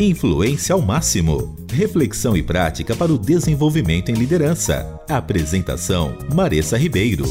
Influência ao máximo. Reflexão e prática para o desenvolvimento em liderança. Apresentação: Marissa Ribeiro.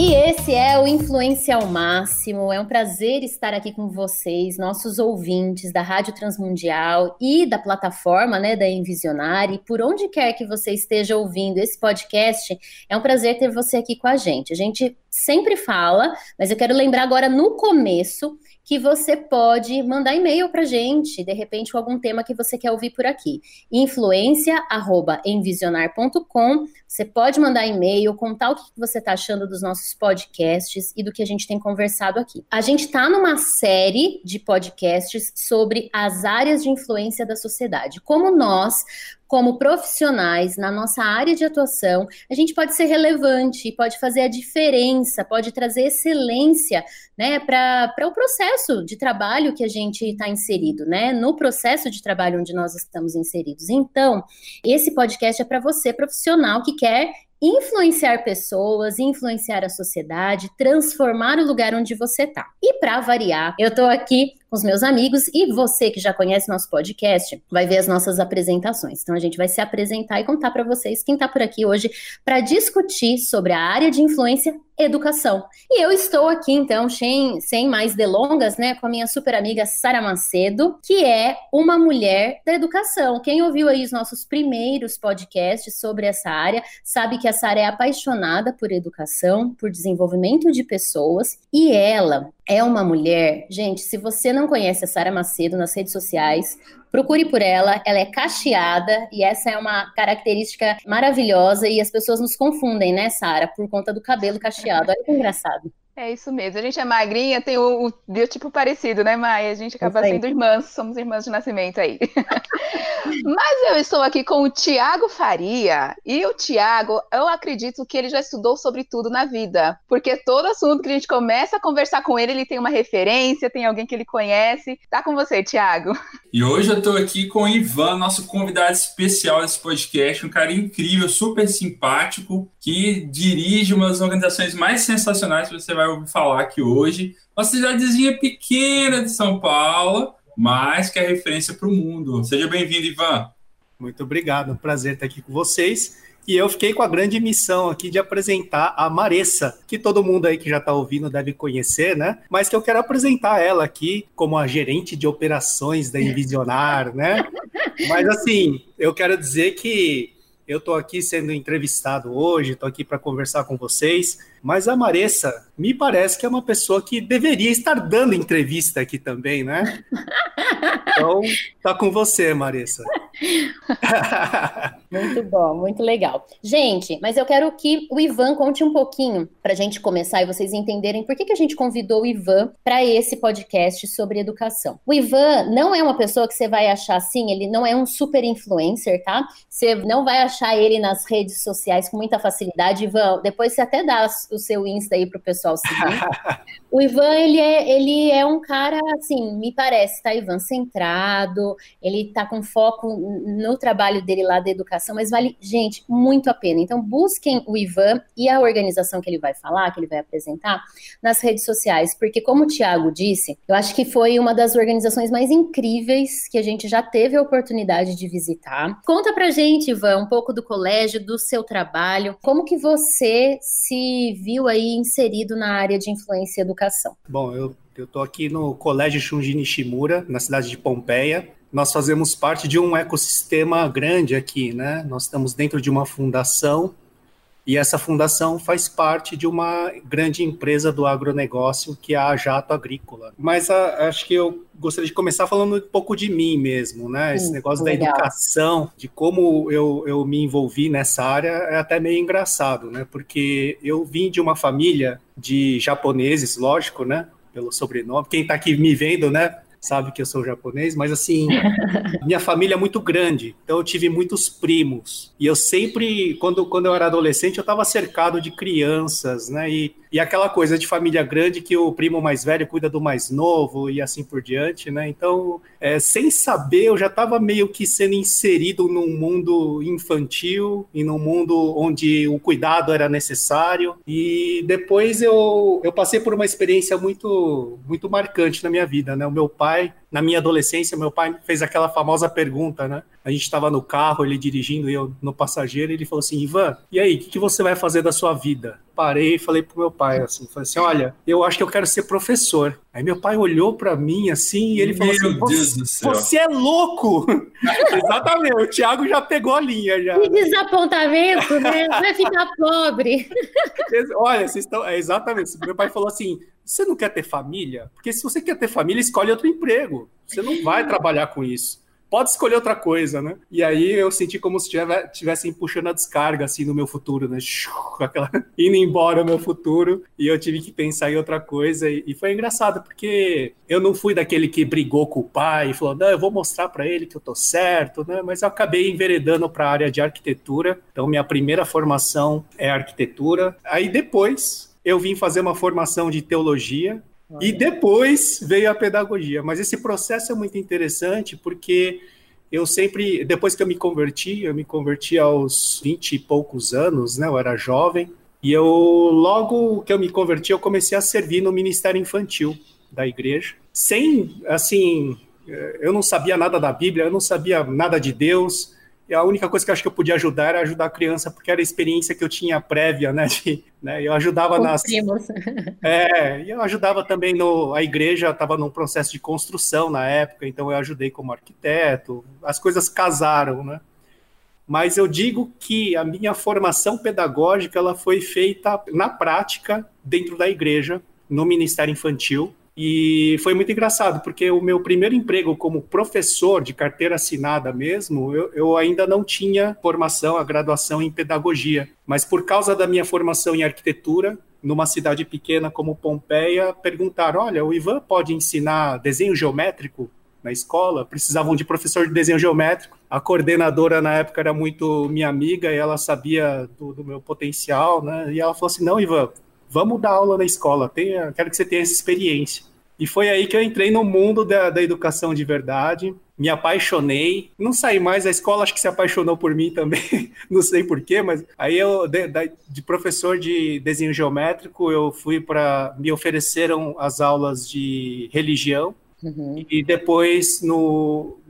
E esse é o Influência ao Máximo. É um prazer estar aqui com vocês, nossos ouvintes da Rádio Transmundial e da plataforma, né, da Envisionar. E por onde quer que você esteja ouvindo esse podcast, é um prazer ter você aqui com a gente. A gente sempre fala, mas eu quero lembrar agora no começo que você pode mandar e-mail pra gente, de repente, com algum tema que você quer ouvir por aqui. influencia@envisionar.com. Você pode mandar e-mail, contar o que você tá achando dos nossos podcasts e do que a gente tem conversado aqui. A gente tá numa série de podcasts sobre as áreas de influência da sociedade. Como nós, como profissionais, na nossa área de atuação, a gente pode ser relevante, pode fazer a diferença, pode trazer excelência, né, para o processo de trabalho que a gente está inserido, né, no processo de trabalho onde nós estamos inseridos. Então, esse podcast é para você, profissional, que quer influenciar pessoas, influenciar a sociedade, transformar o lugar onde você está. E para variar, eu estou aqui com os meus amigos e você que já conhece nosso podcast vai ver as nossas apresentações. Então a gente vai se apresentar e contar para vocês quem está por aqui hoje para discutir sobre a área de influência educação. E eu estou aqui então, sem mais delongas, né, com a minha super amiga Sara Macedo, que é uma mulher da educação. Quem ouviu aí os nossos primeiros podcasts sobre essa área sabe que a Sara é apaixonada por educação, por desenvolvimento de pessoas, e ela é uma mulher. Gente, se você não conhece a Sara Macedo nas redes sociais, procure por ela. Ela é cacheada e essa é uma característica maravilhosa e as pessoas nos confundem, né, Sara, por conta do cabelo cacheado. Olha que engraçado. É isso mesmo. A gente é magrinha, tem o biotipo parecido, né, Maia? A gente acaba sendo irmãs, somos irmãs de nascimento aí. Mas eu estou aqui com o Thiago Faria. E o Thiago, eu acredito que ele já estudou sobre tudo na vida. Porque todo assunto que a gente começa a conversar com ele, ele tem uma referência, tem alguém que ele conhece. Tá com você, Thiago. E hoje eu estou aqui com o Ivan, nosso convidado especial desse podcast. Um cara incrível, super simpático, que dirige uma das organizações mais sensacionais que você vai ouvir falar aqui hoje. Uma cidadezinha pequena de São Paulo, mas que é referência para o mundo. Seja bem-vindo, Ivan. Muito obrigado, é um prazer estar aqui com vocês. E eu fiquei com a grande missão aqui de apresentar a Marissa, que todo mundo aí que já está ouvindo deve conhecer, né? Mas que eu quero apresentar ela aqui como a gerente de operações da Envisionar, né? Mas assim, eu quero dizer que eu estou aqui sendo entrevistado hoje, estou aqui para conversar com vocês, mas a Marissa me parece que é uma pessoa que deveria estar dando entrevista aqui também, né? Então, tá com você, Marissa. Muito bom, muito legal. Gente, mas eu quero que o Ivan conte um pouquinho para a gente começar e vocês entenderem por que a gente convidou o Ivan para esse podcast sobre educação. O Ivan não é uma pessoa que você vai achar assim, ele não é um super influencer, tá? Você não vai achar ele nas redes sociais com muita facilidade. Ivan, depois você até dá o seu Insta aí pro pessoal seguir. O Ivan, ele é um cara, assim, me parece, tá, Ivan? Centrado, ele tá com foco no trabalho dele lá da educação, mas vale, gente, muito a pena. Então, busquem o Ivan e a organização que ele vai falar, que ele vai apresentar, nas redes sociais, porque, como o Thiago disse, eu acho que foi uma das organizações mais incríveis que a gente já teve a oportunidade de visitar. Conta pra gente, Ivan, um pouco do colégio, do seu trabalho, como que você se viu aí inserido na área de influência e educação? Bom, eu estou aqui no Colégio Shunji Nishimura, na cidade de Pompeia. Nós fazemos parte de um ecossistema grande aqui, né? Nós estamos dentro de uma fundação e essa fundação faz parte de uma grande empresa do agronegócio, que é a Jacto Agrícola. Mas acho que eu gostaria de começar falando um pouco de mim mesmo, né? Esse negócio da educação, de como eu me envolvi nessa área, é até meio engraçado, né? Porque eu vim de uma família de japoneses, lógico, né? Pelo sobrenome, quem está aqui me vendo, né, sabe que eu sou japonês, mas assim, minha família é muito grande, então eu tive muitos primos, e eu sempre, quando eu era adolescente, eu estava cercado de crianças, né, e aquela coisa de família grande que o primo mais velho cuida do mais novo, e assim por diante, né, então, sem saber, eu já estava meio que sendo inserido num mundo infantil, e num mundo onde o cuidado era necessário, e depois eu passei por uma experiência muito, muito marcante na minha vida, né, o meu pai pai, na minha adolescência, meu pai fez aquela famosa pergunta, né? A gente estava no carro, ele dirigindo, eu no passageiro, ele falou assim, Ivan, e aí, o que você vai fazer da sua vida? Parei e falei pro meu pai, assim, falei assim, olha, eu acho que eu quero ser professor. Aí meu pai olhou para mim, assim, e ele falou assim, meu Deus do céu, você é louco! Exatamente, o Thiago já pegou a linha, já. Que desapontamento, né? Vai ficar pobre. Olha, vocês estão... É, exatamente, meu pai falou assim, você não quer ter família? Porque se você quer ter família, escolhe outro emprego. Você não vai trabalhar com isso. Pode escolher outra coisa, né? E aí eu senti como se estivessem puxando a descarga, assim, no meu futuro, né? Aquela... indo embora o meu futuro. E eu tive que pensar em outra coisa. E foi engraçado, porque eu não fui daquele que brigou com o pai e falou, não, eu vou mostrar para ele que eu tô certo, né? Mas eu acabei enveredando para a área de arquitetura. Então, minha primeira formação é arquitetura. Aí, depois, eu vim fazer uma formação de teologia. E depois veio a pedagogia, mas esse processo é muito interessante porque eu sempre, depois que eu me converti aos 20 e poucos anos, né? Eu era jovem, e eu logo que eu me converti, eu comecei a servir no Ministério Infantil da igreja, sem, assim, eu não sabia nada da Bíblia, eu não sabia nada de Deus, e a única coisa que eu acho que eu podia ajudar era ajudar a criança, porque era a experiência que eu tinha prévia, né? Eu ajudava nas... eu ajudava também no... A igreja estava num processo de construção na época, então eu ajudei como arquiteto, as coisas casaram, né? Mas eu digo que a minha formação pedagógica, ela foi feita na prática, dentro da igreja, no Ministério Infantil, e foi muito engraçado, porque o meu primeiro emprego como professor de carteira assinada mesmo, eu ainda não tinha formação, a graduação em pedagogia. Mas por causa da minha formação em arquitetura, numa cidade pequena como Pompeia, perguntaram, olha, o Ivan pode ensinar desenho geométrico na escola? Precisavam de professor de desenho geométrico. A coordenadora na época era muito minha amiga e ela sabia do meu potencial, né? E ela falou assim, não, Ivan, vamos dar aula na escola, quero que você tenha essa experiência. E foi aí que eu entrei no mundo da educação de verdade, me apaixonei, não saí mais, a escola acho que se apaixonou por mim também, não sei porquê, mas aí eu, de professor de desenho geométrico, eu fui para, me ofereceram as aulas de religião, uhum. E depois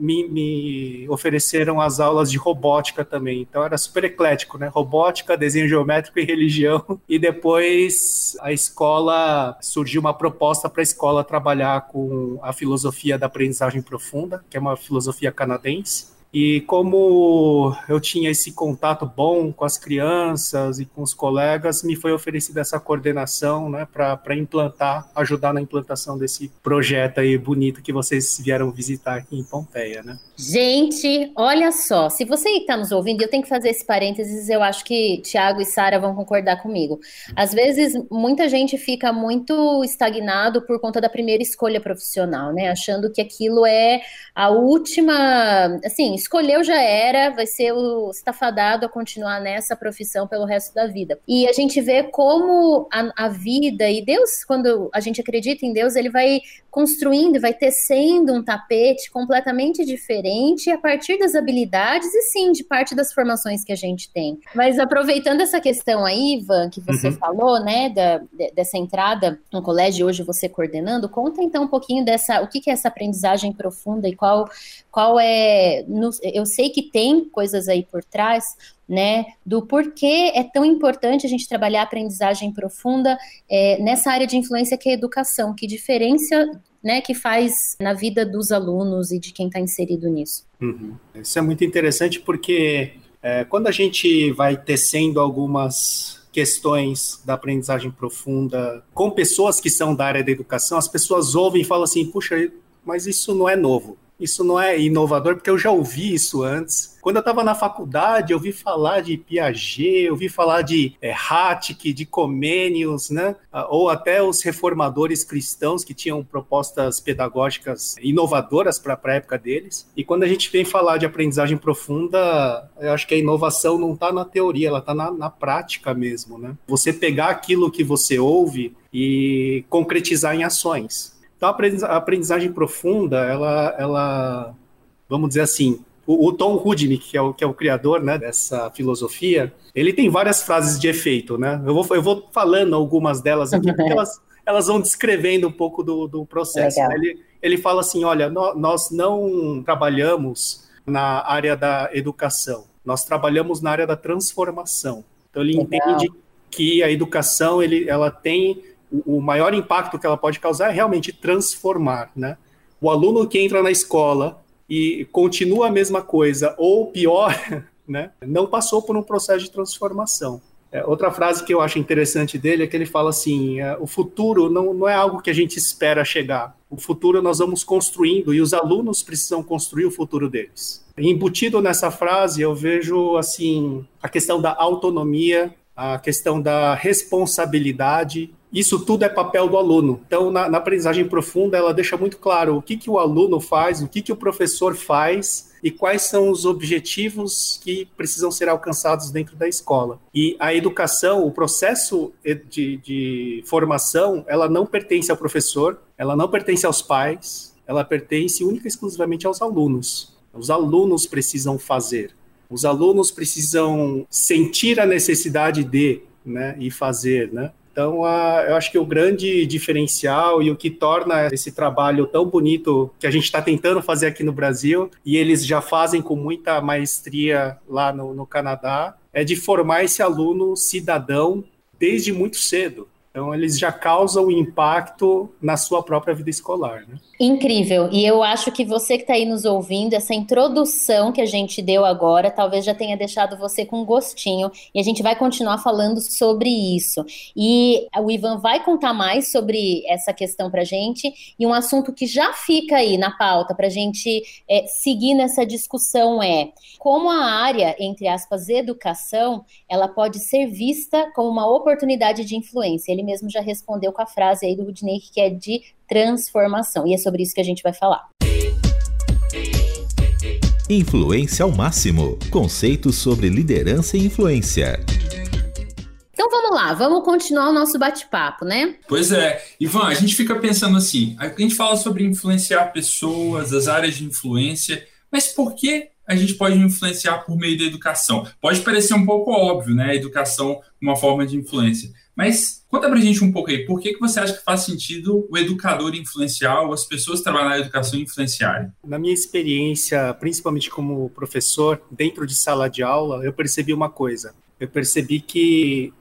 me ofereceram as aulas de robótica também, então era super eclético, né? Robótica, desenho geométrico e religião, e depois a escola, surgiu uma proposta para a escola trabalhar com a filosofia da aprendizagem profunda, que é uma filosofia canadense, e como eu tinha esse contato bom com as crianças e com os colegas, me foi oferecida essa coordenação, né, para implantar, ajudar na implantação desse projeto aí bonito que vocês vieram visitar aqui em Pompeia, né? Gente, olha só, se você está nos ouvindo, eu tenho que fazer esse parênteses, eu acho que Thiago e Sara vão concordar comigo. Às vezes, muita gente fica muito estagnado por conta da primeira escolha profissional, né? Achando que aquilo é a última, assim, escolheu já era, vai ser o estafadado a continuar nessa profissão pelo resto da vida. E a gente vê como a vida e Deus, quando a gente acredita em Deus, ele vai construindo, vai tecendo um tapete completamente diferente a partir das habilidades e sim, de parte das formações que a gente tem. Mas aproveitando essa questão aí, Ivan, que você falou, né, dessa entrada no colégio, hoje você coordenando, conta então um pouquinho dessa, o que é essa aprendizagem profunda e qual é, eu sei que tem coisas aí por trás, né, do porquê é tão importante a gente trabalhar a aprendizagem profunda nessa área de influência que é a educação, que diferença, né, que faz na vida dos alunos e de quem está inserido nisso. Uhum. Isso é muito interessante porque quando a gente vai tecendo algumas questões da aprendizagem profunda com pessoas que são da área da educação, as pessoas ouvem e falam assim, puxa, mas isso não é novo. Isso não é inovador, porque eu já ouvi isso antes. Quando eu estava na faculdade, eu ouvi falar de Piaget, eu ouvi falar de Hattie, de Comenius, né? Ou até os reformadores cristãos que tinham propostas pedagógicas inovadoras para a época deles. E quando a gente vem falar de aprendizagem profunda, eu acho que a inovação não está na teoria, ela está na prática mesmo, né? Você pegar aquilo que você ouve e concretizar em ações. Então, a aprendizagem profunda, ela vamos dizer assim, o Tom Rudnick, que é o criador, né, dessa filosofia, ele tem várias frases de efeito, né? Eu vou falando algumas delas aqui, porque elas vão descrevendo um pouco do processo. Né? Ele, ele fala assim, olha, nós não trabalhamos na área da educação, nós trabalhamos na área da transformação. Então ele entende que a educação, ela tem o maior impacto que ela pode causar é realmente transformar, né? O aluno que entra na escola e continua a mesma coisa, ou pior, né, não passou por um processo de transformação. Outra frase que eu acho interessante dele é que ele fala assim, o futuro não é algo que a gente espera chegar. O futuro nós vamos construindo e os alunos precisam construir o futuro deles. Embutido nessa frase, eu vejo assim, a questão da autonomia, a questão da responsabilidade. Isso tudo é papel do aluno. Então, na aprendizagem profunda, ela deixa muito claro o que o aluno faz, o que o professor faz, e quais são os objetivos que precisam ser alcançados dentro da escola. E a educação, o processo de formação, ela não pertence ao professor, ela não pertence aos pais, ela pertence única e exclusivamente aos alunos. Os alunos precisam fazer, os alunos precisam sentir a necessidade de, né, e fazer, né? Então, eu acho que o grande diferencial e o que torna esse trabalho tão bonito que a gente está tentando fazer aqui no Brasil, e eles já fazem com muita maestria lá no Canadá, é de formar esse aluno cidadão desde muito cedo. Então, eles já causam impacto na sua própria vida escolar, né? Incrível. E eu acho que você que está aí nos ouvindo, essa introdução que a gente deu agora, talvez já tenha deixado você com gostinho. E a gente vai continuar falando sobre isso. E o Ivan vai contar mais sobre essa questão para a gente. E um assunto que já fica aí na pauta para a gente seguir nessa discussão é como a área, entre aspas, educação, ela pode ser vista como uma oportunidade de influência. Ele mesmo já respondeu com a frase aí do Rudnick, que é de transformação. E é sobre isso que a gente vai falar. Influência ao máximo. Conceitos sobre liderança e influência. Então vamos lá, vamos continuar o nosso bate-papo, né? Pois é. Ivan, a gente fica pensando assim, a gente fala sobre influenciar pessoas, as áreas de influência, mas por que a gente pode influenciar por meio da educação? Pode parecer um pouco óbvio, né? A educação, uma forma de influência. Mas conta pra gente um pouco aí, por que você acha que faz sentido o educador influenciar ou as pessoas que trabalham na educação influenciarem? Na minha experiência, principalmente como professor, dentro de sala de aula, eu percebi uma coisa. Eu percebi que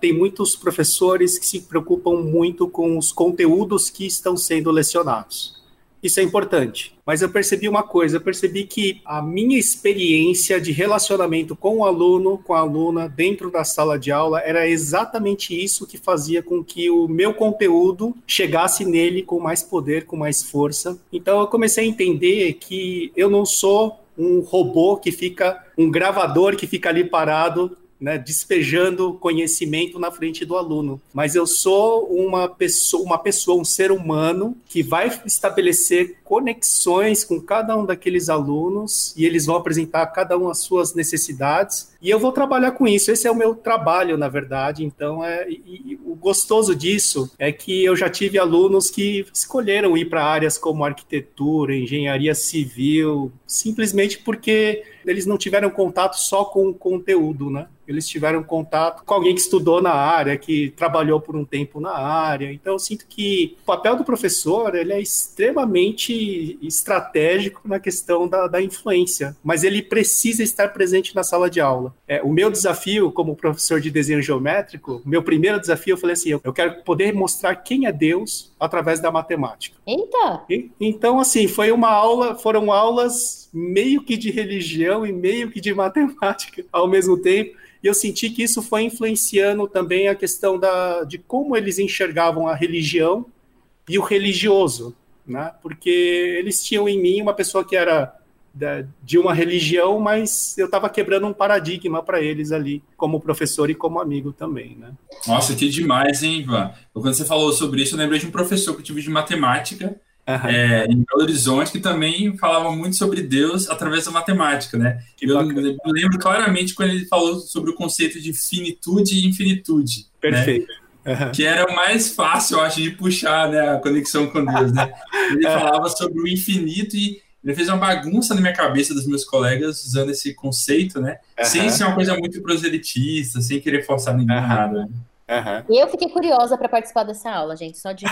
tem muitos professores que se preocupam muito com os conteúdos que estão sendo lecionados. Isso é importante. Mas eu percebi uma coisa, eu percebi que a minha experiência de relacionamento com o aluno, com a aluna, dentro da sala de aula, era exatamente isso que fazia com que o meu conteúdo chegasse nele com mais poder, com mais força. Então eu comecei a entender que eu não sou um robô que fica, um gravador que fica ali parado, né, despejando conhecimento na frente do aluno, mas eu sou uma pessoa, um ser humano que vai estabelecer conexões com cada um daqueles alunos e eles vão apresentar a cada um as suas necessidades e eu vou trabalhar com isso. Esse é o meu trabalho, na verdade. Então, o gostoso disso é que eu já tive alunos que escolheram ir para áreas como arquitetura, engenharia civil, simplesmente porque eles não tiveram contato só com o conteúdo, né? Eles tiveram contato com alguém que estudou na área, que trabalhou por um tempo na área. Então, eu sinto que o papel do professor, ele é extremamente estratégico na questão da influência, mas ele precisa estar presente na sala de aula. O meu desafio, como professor de desenho geométrico, meu primeiro desafio, eu falei assim, eu quero poder mostrar quem é Deus através da matemática. Eita! Então, assim, foi uma aula, foram aulas meio que de religião e meio que de matemática ao mesmo tempo. E eu senti que isso foi influenciando também a questão de como eles enxergavam a religião e o religioso, né? Porque eles tinham em mim uma pessoa que era de uma religião, mas eu estava quebrando um paradigma para eles ali, como professor e como amigo também, né? Nossa, que demais, hein, Ivan? Quando você falou sobre isso, eu lembrei de um professor que eu tive de matemática, em Belo Horizonte, que também falava muito sobre Deus através da matemática, né? Eu lembro claramente quando ele falou sobre o conceito de finitude e infinitude. Perfeito. Né? Uhum. Que era mais fácil, eu acho, de puxar, né, a conexão com Deus, né? Ele falava sobre o infinito e ele fez uma bagunça na minha cabeça dos meus colegas usando esse conceito, né? Sem ser uma coisa muito proselitista, sem querer forçar ninguém nada. Né? E eu fiquei curiosa para participar dessa aula, gente, só de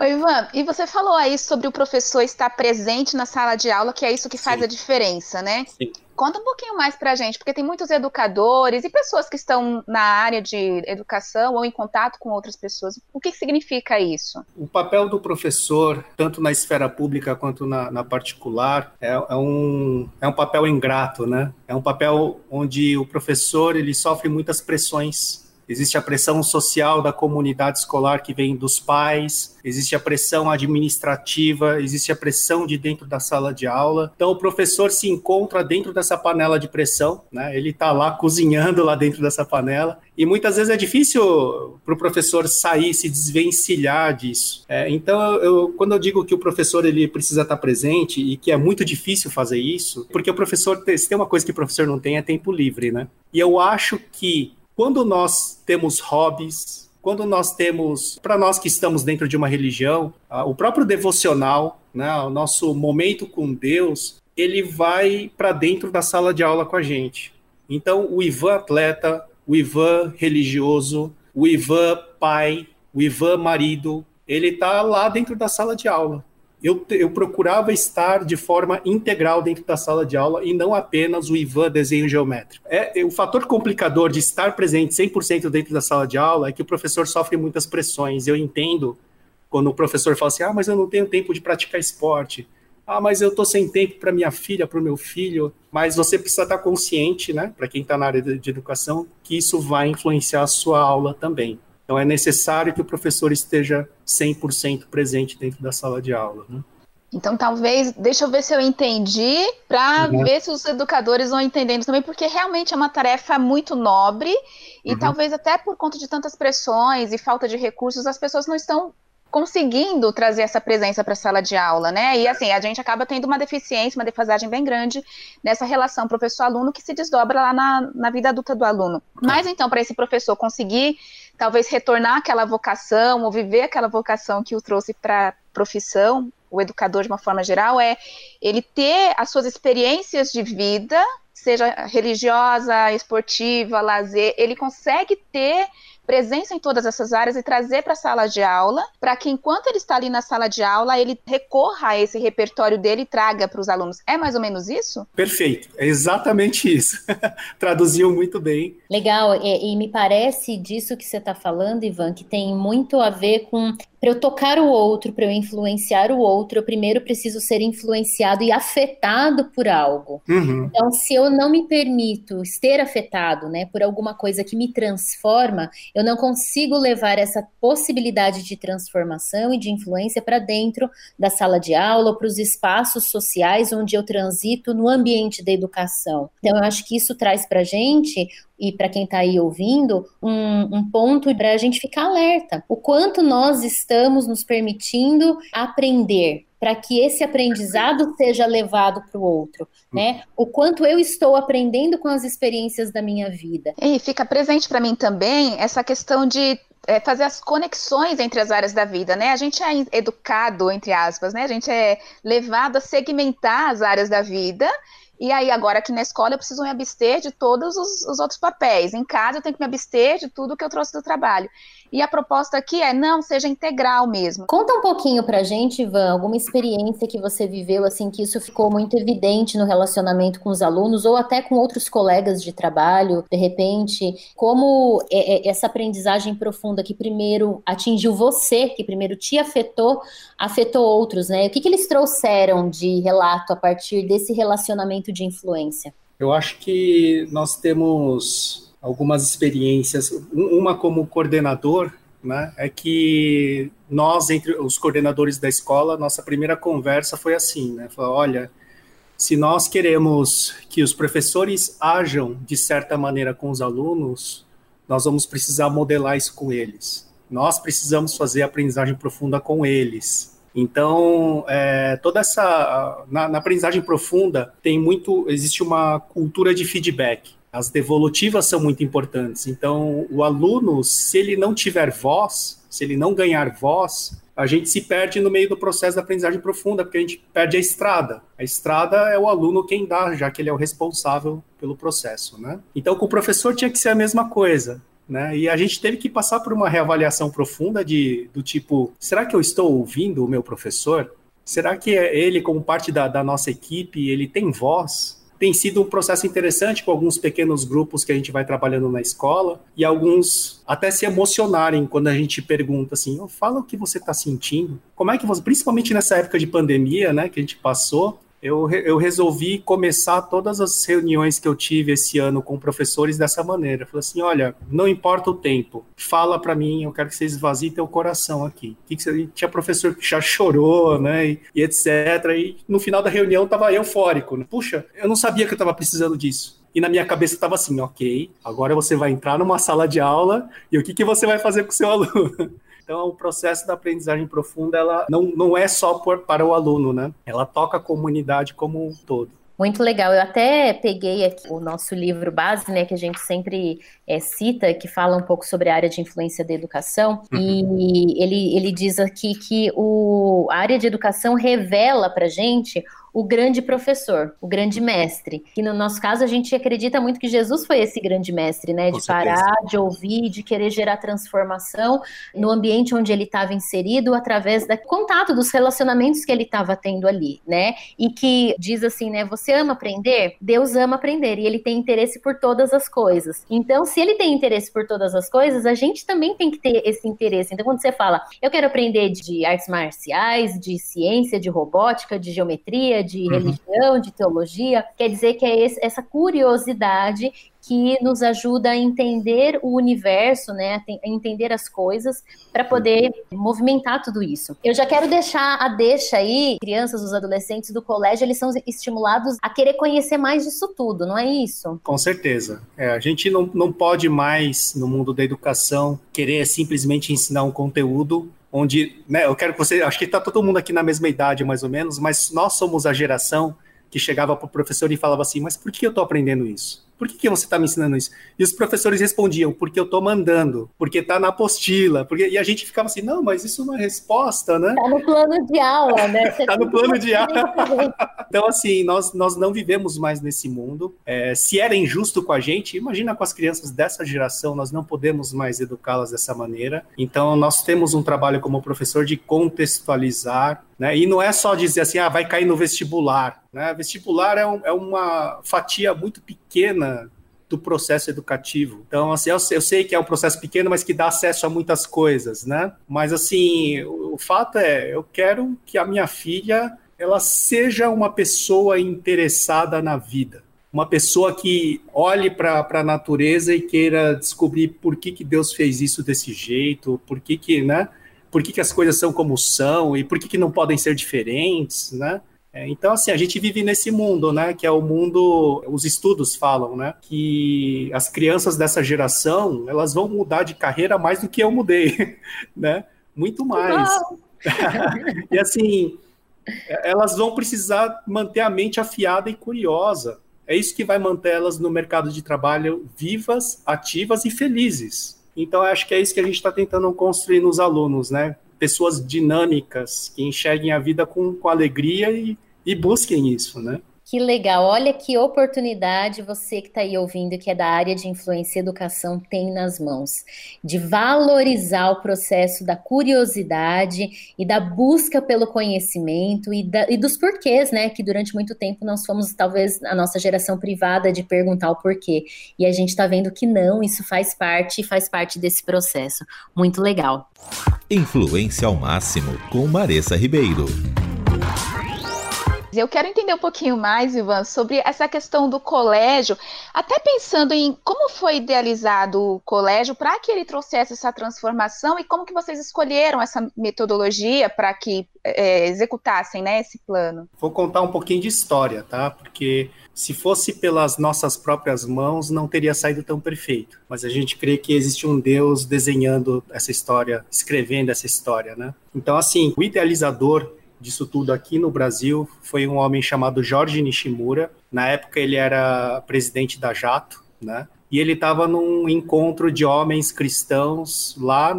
Ô, Ivan, e você falou aí sobre o professor estar presente na sala de aula, que é isso que faz Sim. a diferença, né? Sim. Conta um pouquinho mais pra gente, porque tem muitos educadores e pessoas que estão na área de educação ou em contato com outras pessoas. O que significa isso? O papel do professor, tanto na esfera pública quanto na particular, é um papel ingrato, né? É um papel onde o professor ele sofre muitas pressões. Existe a pressão social da comunidade escolar que vem dos pais, existe a pressão administrativa, existe a pressão de dentro da sala de aula. Então, o professor se encontra dentro dessa panela de pressão, né? Ele está lá cozinhando lá dentro dessa panela. E muitas vezes é difícil para o professor sair, se desvencilhar disso. Então, quando eu digo que o professor ele precisa estar presente e que é muito difícil fazer isso, porque o professor, se tem uma coisa que o professor não tem, é tempo livre, né? E eu acho que quando nós temos hobbies, quando nós temos, para nós que estamos dentro de uma religião, o próprio devocional, né, o nosso momento com Deus, ele vai para dentro da sala de aula com a gente. Então, o Ivan atleta, o Ivan religioso, o Ivan pai, o Ivan marido, ele está lá dentro da sala de aula. Eu procurava estar de forma integral dentro da sala de aula e não apenas o Ivan desenho geométrico. O fator complicador de estar presente 100% dentro da sala de aula é que o professor sofre muitas pressões. Eu entendo quando o professor fala assim, mas eu não tenho tempo de praticar esporte. Mas eu estou sem tempo para minha filha, para o meu filho. Mas você precisa estar consciente, né, para quem está na área de educação, que isso vai influenciar a sua aula também. Então, é necessário que o professor esteja 100% presente dentro da sala de aula. Né? Então, talvez, deixa eu ver se eu entendi, para ver se os educadores vão entendendo também, porque realmente é uma tarefa muito nobre e talvez até por conta de tantas pressões e falta de recursos, as pessoas não estão conseguindo trazer essa presença para a sala de aula, né? E assim, a gente acaba tendo uma deficiência, uma defasagem bem grande nessa relação professor-aluno que se desdobra lá na vida adulta do aluno. Mas então, para esse professor conseguir talvez retornar àquela vocação ou viver aquela vocação que o trouxe para a profissão, o educador de uma forma geral, é ele ter as suas experiências de vida, seja religiosa, esportiva, lazer, ele consegue ter presença em todas essas áreas e trazer para a sala de aula, para que enquanto ele está ali na sala de aula, ele recorra a esse repertório dele e traga para os alunos. É mais ou menos isso? Perfeito, é exatamente isso. Traduziu muito bem. Legal, e me parece disso que você está falando, Ivan, que tem muito a ver com, para eu tocar o outro, para eu influenciar o outro, eu primeiro preciso ser influenciado e afetado por algo. Então, se eu não me permito ser afetado, né, por alguma coisa que me transforma, eu não consigo levar essa possibilidade de transformação e de influência para dentro da sala de aula, para os espaços sociais onde eu transito no ambiente da educação. Então, eu acho que isso traz para a gente, e para quem está aí ouvindo, um ponto para a gente ficar alerta. O quanto nós estamos nos permitindo aprender, para que esse aprendizado seja levado para o outro, né? O quanto eu estou aprendendo com as experiências da minha vida. E fica presente para mim também essa questão de fazer as conexões entre as áreas da vida, né? A gente é educado, entre aspas, né? A gente é levado a segmentar as áreas da vida. E aí, agora aqui na escola, eu preciso me abster de todos os outros papéis. Em casa, eu tenho que me abster de tudo que eu trouxe do trabalho. E a proposta aqui é, não, seja integral mesmo. Conta um pouquinho pra gente, Ivan, alguma experiência que você viveu, assim, que isso ficou muito evidente no relacionamento com os alunos, ou até com outros colegas de trabalho, de repente, como essa aprendizagem profunda que primeiro atingiu você, que primeiro te afetou, afetou outros, né? O que eles trouxeram de relato a partir desse relacionamento de influência? Eu acho que nós temos algumas experiências, uma como coordenador, né, é que nós, entre os coordenadores da escola, nossa primeira conversa foi assim, né, falou, olha, se nós queremos que os professores ajam de certa maneira com os alunos, nós vamos precisar modelar isso com eles, nós precisamos fazer aprendizagem profunda com eles. Então, toda essa... Na aprendizagem profunda, existe uma cultura de feedback. As devolutivas são muito importantes. Então, o aluno, se ele não tiver voz, se ele não ganhar voz, a gente se perde no meio do processo da aprendizagem profunda, porque a gente perde a estrada. A estrada é o aluno quem dá, já que ele é o responsável pelo processo, né? Então, com o professor tinha que ser a mesma coisa. né? E a gente teve que passar por uma reavaliação profunda do tipo, será que eu estou ouvindo o meu professor? Será que ele, como parte da nossa equipe, ele tem voz? Tem sido um processo interessante com alguns pequenos grupos que a gente vai trabalhando na escola e alguns até se emocionarem quando a gente pergunta assim, fala o que você está sentindo. Como é que você, principalmente nessa época de pandemia, né, que a gente passou, eu resolvi começar todas as reuniões que eu tive esse ano com professores dessa maneira. Eu falei assim, olha, não importa o tempo, fala para mim, eu quero que você esvazie teu coração aqui. Tinha professor que já chorou, né, e etc. E no final da reunião estava eufórico. Né? Puxa, eu não sabia que eu estava precisando disso. E na minha cabeça estava assim, ok, agora você vai entrar numa sala de aula e o que você vai fazer com o seu aluno? Então, o processo da aprendizagem profunda, ela não é só para o aluno, né? Ela toca a comunidade como um todo. Muito legal. Eu até peguei aqui o nosso livro base, né, que a gente sempre cita, que fala um pouco sobre a área de influência da educação. E ele diz aqui que a área de educação revela para a gente o grande professor, o grande mestre. E no nosso caso, a gente acredita muito que Jesus foi esse grande mestre, né? De parar, de ouvir, de querer gerar transformação no ambiente onde ele estava inserido, através do contato, dos relacionamentos que ele estava tendo ali, né? E que diz assim, né? Você ama aprender? Deus ama aprender. E ele tem interesse por todas as coisas. Então, se ele tem interesse por todas as coisas, a gente também tem que ter esse interesse. Então, quando você fala, eu quero aprender de artes marciais, de ciência, de robótica, de geometria, de religião, de teologia, quer dizer que é essa curiosidade que nos ajuda a entender o universo, né, a entender as coisas, para poder movimentar tudo isso. Eu já quero deixar a deixa aí, crianças, os adolescentes do colégio, eles são estimulados a querer conhecer mais disso tudo, não é isso? Com certeza. A gente não pode mais, no mundo da educação, querer simplesmente ensinar um conteúdo onde, né, eu quero que você, acho que está todo mundo aqui na mesma idade, mais ou menos, mas nós somos a geração que chegava para o professor e falava assim, mas por que eu estou aprendendo isso? Por que você está me ensinando isso? E os professores respondiam, porque eu estou mandando, porque está na apostila. E a gente ficava assim, não, mas isso não é resposta, né? Está no plano de aula, né? Está no plano de aula. Então, assim, nós não vivemos mais nesse mundo. Se era injusto com a gente, imagina com as crianças dessa geração, nós não podemos mais educá-las dessa maneira. Então, nós temos um trabalho como professor de contextualizar, né? E não é só dizer assim, vai cair no vestibular. Né? Vestibular é uma fatia muito pequena do processo educativo. Então, assim, eu sei que é um processo pequeno, mas que dá acesso a muitas coisas, né? Mas, assim, o fato é, eu quero que a minha filha, ela seja uma pessoa interessada na vida. Uma pessoa que olhe para a natureza e queira descobrir por que Deus fez isso desse jeito, por que, né? Por que as coisas são como são e por que não podem ser diferentes, né? Então, assim, a gente vive nesse mundo, né, que é o mundo, os estudos falam, né, que as crianças dessa geração, elas vão mudar de carreira mais do que eu mudei, né, muito mais. E, assim, elas vão precisar manter a mente afiada e curiosa. É isso que vai manter elas no mercado de trabalho vivas, ativas e felizes. Então, acho que é isso que a gente está tentando construir nos alunos, né, pessoas dinâmicas, que enxerguem a vida com alegria e busquem isso, né? Que legal, olha que oportunidade você que está aí ouvindo, que é da área de influência e educação, tem nas mãos, de valorizar o processo da curiosidade e da busca pelo conhecimento e dos porquês, né, que durante muito tempo nós fomos, talvez, a nossa geração privada de perguntar o porquê, e a gente está vendo que não, isso faz parte desse processo, muito legal. Influência ao máximo, com Marissa Ribeiro. Eu quero entender um pouquinho mais, Ivan, sobre essa questão do colégio, até pensando em como foi idealizado o colégio para que ele trouxesse essa transformação e como que vocês escolheram essa metodologia para que executassem, né, esse plano. Vou contar um pouquinho de história, tá? Porque se fosse pelas nossas próprias mãos, não teria saído tão perfeito. Mas a gente crê que existe um Deus desenhando essa história, escrevendo essa história, né? Então, assim, o idealizador disso tudo aqui no Brasil foi um homem chamado Jorge Nishimura. Na época ele era presidente da Jacto, né? E ele estava num encontro de homens cristãos lá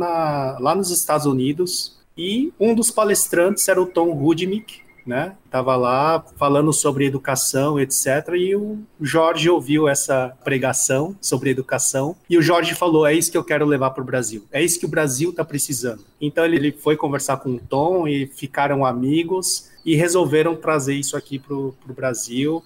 nos Estados Unidos, e um dos palestrantes era o Tom Rudnick, né? Estava lá falando sobre educação, etc. E o Jorge ouviu essa pregação sobre educação e o Jorge falou, é isso que eu quero levar para o Brasil, é isso que o Brasil está precisando. Então ele foi conversar com o Tom e ficaram amigos e resolveram trazer isso aqui para o Brasil.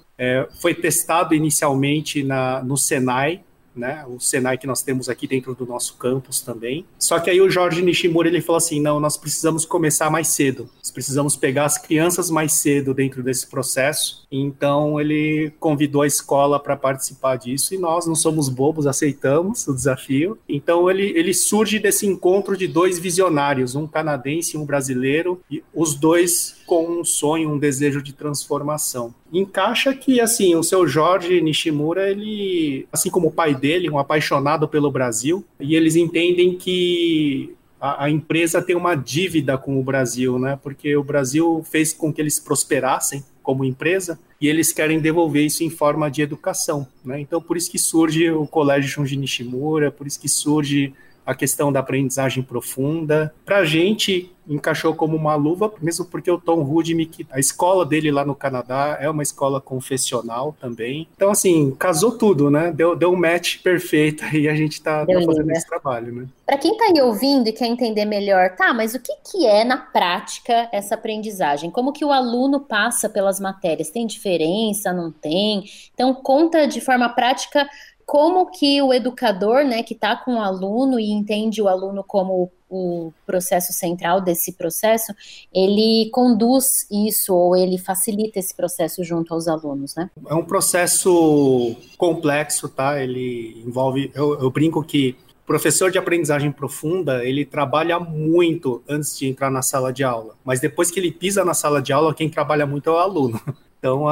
Foi testado inicialmente no Senai, né, o Senai que nós temos aqui dentro do nosso campus também. Só que aí o Jorge Nishimura, ele falou assim, não, nós precisamos começar mais cedo, nós precisamos pegar as crianças mais cedo dentro desse processo. Então ele convidou a escola para participar disso e nós não somos bobos, aceitamos o desafio. Então ele surge desse encontro de dois visionários, um canadense e um brasileiro, e os dois com um sonho, um desejo de transformação. Encaixa que, assim, o seu Jorge Nishimura, ele, assim como o pai dele, um apaixonado pelo Brasil, e eles entendem que a empresa tem uma dívida com o Brasil, né? Porque o Brasil fez com que eles prosperassem como empresa, e eles querem devolver isso em forma de educação, né? Então, por isso que surge o Colégio Shunji Nishimura, por isso que surge a questão da aprendizagem profunda. Para a gente, encaixou como uma luva, mesmo porque o Tom Rudnick, a escola dele lá no Canadá, é uma escola confessional também. Então, assim, casou tudo, né? Deu um match perfeito e a gente tá fazendo esse trabalho, né? Para quem tá aí ouvindo e quer entender melhor, tá, mas o que é, na prática, essa aprendizagem? Como que o aluno passa pelas matérias? Tem diferença? Não tem? Então, conta de forma prática como que o educador, né, que está com o aluno e entende o aluno como o processo central desse processo, ele conduz isso ou ele facilita esse processo junto aos alunos, né? É um processo complexo, tá? Ele envolve, eu brinco que o professor de aprendizagem profunda, ele trabalha muito antes de entrar na sala de aula, mas depois que ele pisa na sala de aula, quem trabalha muito é o aluno. Então,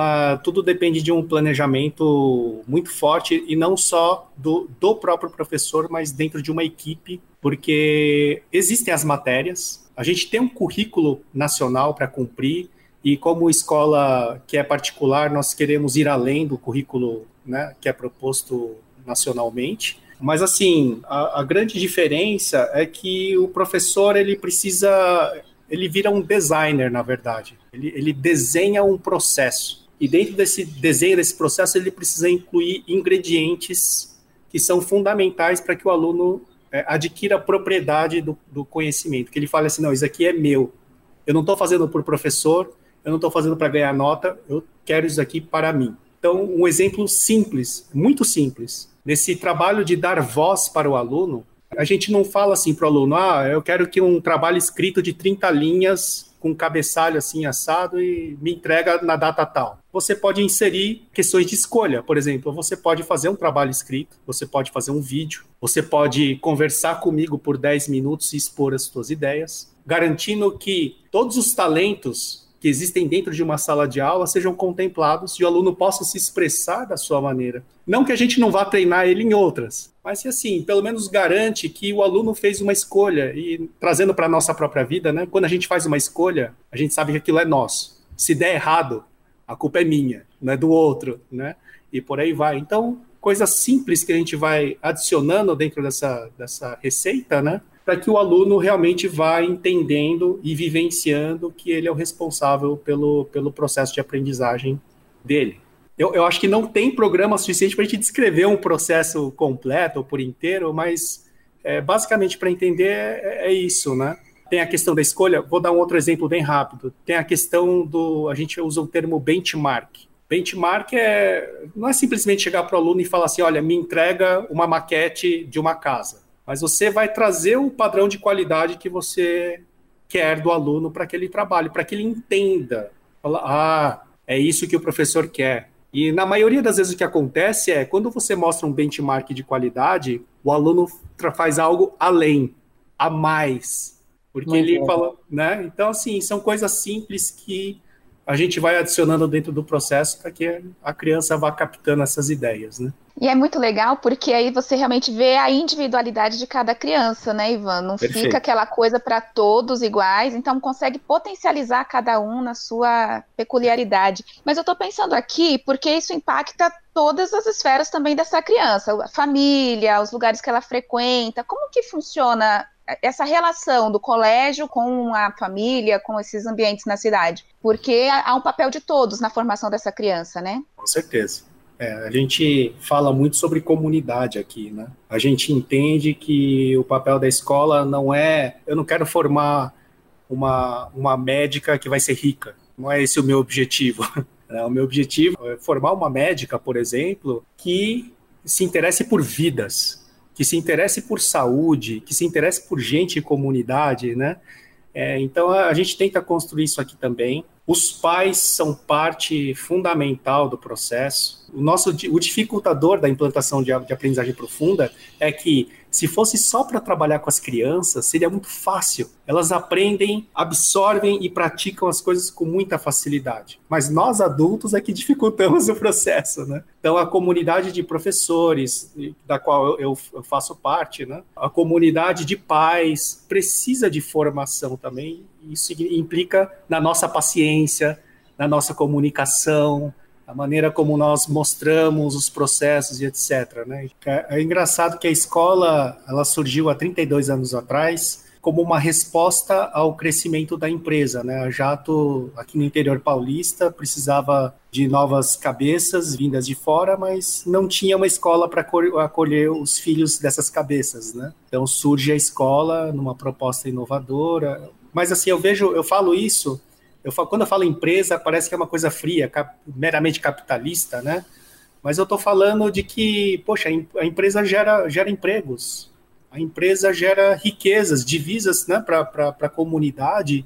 tudo depende de um planejamento muito forte e não só do próprio professor, mas dentro de uma equipe, porque existem as matérias, a gente tem um currículo nacional para cumprir e como escola que é particular, nós queremos ir além do currículo, né, que é proposto nacionalmente. Mas, assim, a grande diferença é que o professor, ele precisa... Ele vira um designer, na verdade. Ele desenha um processo. E dentro desse desenho, desse processo, ele precisa incluir ingredientes que são fundamentais para que o aluno adquira a propriedade do conhecimento. Que ele fale assim, não, isso aqui é meu. Eu não estou fazendo por professor, eu não estou fazendo para ganhar nota, eu quero isso aqui para mim. Então, um exemplo simples, muito simples, nesse trabalho de dar voz para o aluno. A gente não fala assim para o aluno, eu quero que um trabalho escrito de 30 linhas com cabeçalho assim assado e me entrega na data tal. Você pode inserir questões de escolha, por exemplo, você pode fazer um trabalho escrito, você pode fazer um vídeo, você pode conversar comigo por 10 minutos e expor as suas ideias, garantindo que todos os talentos que existem dentro de uma sala de aula sejam contemplados e o aluno possa se expressar da sua maneira. Não que a gente não vá treinar ele em outras, mas assim, pelo menos garante que o aluno fez uma escolha e trazendo para a nossa própria vida, né? Quando a gente faz uma escolha, a gente sabe que aquilo é nosso. Se der errado, a culpa é minha, não é do outro, né? E por aí vai. Então, coisas simples que a gente vai adicionando dentro dessa receita, né? Para que o aluno realmente vá entendendo e vivenciando que ele é o responsável pelo processo de aprendizagem dele. Eu acho que não tem programa suficiente para a gente descrever um processo completo ou por inteiro, mas basicamente para entender é isso, né? Tem a questão da escolha, vou dar um outro exemplo bem rápido. Tem a questão a gente usa o termo benchmark. Benchmark não é simplesmente chegar para o aluno e falar assim, olha, me entrega uma maquete de uma casa. Mas você vai trazer o padrão de qualidade que você quer do aluno para aquele trabalho, para que ele entenda. Fala, é isso que o professor quer. E na maioria das vezes o que acontece é, quando você mostra um benchmark de qualidade, o aluno faz algo além, a mais. Porque muito ele bom. Fala, né? Então, assim, são coisas simples que a gente vai adicionando dentro do processo para que a criança vá captando essas ideias, né? E é muito legal, porque aí você realmente vê a individualidade de cada criança, né, Ivan? Não Perfeito. Fica aquela coisa para todos iguais, então consegue potencializar cada um na sua peculiaridade. Mas eu estou pensando aqui, porque isso impacta todas as esferas também dessa criança, a família, os lugares que ela frequenta, como que funciona essa relação do colégio com a família, com esses ambientes na cidade, porque há um papel de todos na formação dessa criança, né? Com certeza. A gente fala muito sobre comunidade aqui, né? A gente entende que o papel da escola não é... Eu não quero formar uma médica que vai ser rica. Não é esse o meu objetivo. O meu objetivo é formar uma médica, por exemplo, que se interesse por vidas, que se interesse por saúde, que se interesse por gente e comunidade, né? Então, a gente tenta construir isso aqui também. Os pais são parte fundamental do processo. O dificultador da implantação de aprendizagem profunda é que, se fosse só para trabalhar com as crianças, seria muito fácil. Elas aprendem, absorvem e praticam as coisas com muita facilidade. Mas nós, adultos, é que dificultamos o processo, né? Então, a comunidade de professores, da qual eu faço parte, né? A comunidade de pais precisa de formação também. Isso implica na nossa paciência, na nossa comunicação, a maneira como nós mostramos os processos e etc., né? É engraçado que a escola, ela surgiu há 32 anos atrás como uma resposta ao crescimento da empresa, né? A Jacto, aqui no interior paulista, precisava de novas cabeças vindas de fora, mas não tinha uma escola para acolher os filhos dessas cabeças, né? Então surge a escola numa proposta inovadora. Mas assim, eu falo isso, quando eu falo empresa, parece que é uma coisa fria, meramente capitalista, né? Mas eu estou falando de que, poxa, a empresa gera empregos, a empresa gera riquezas, divisas, né, para a comunidade.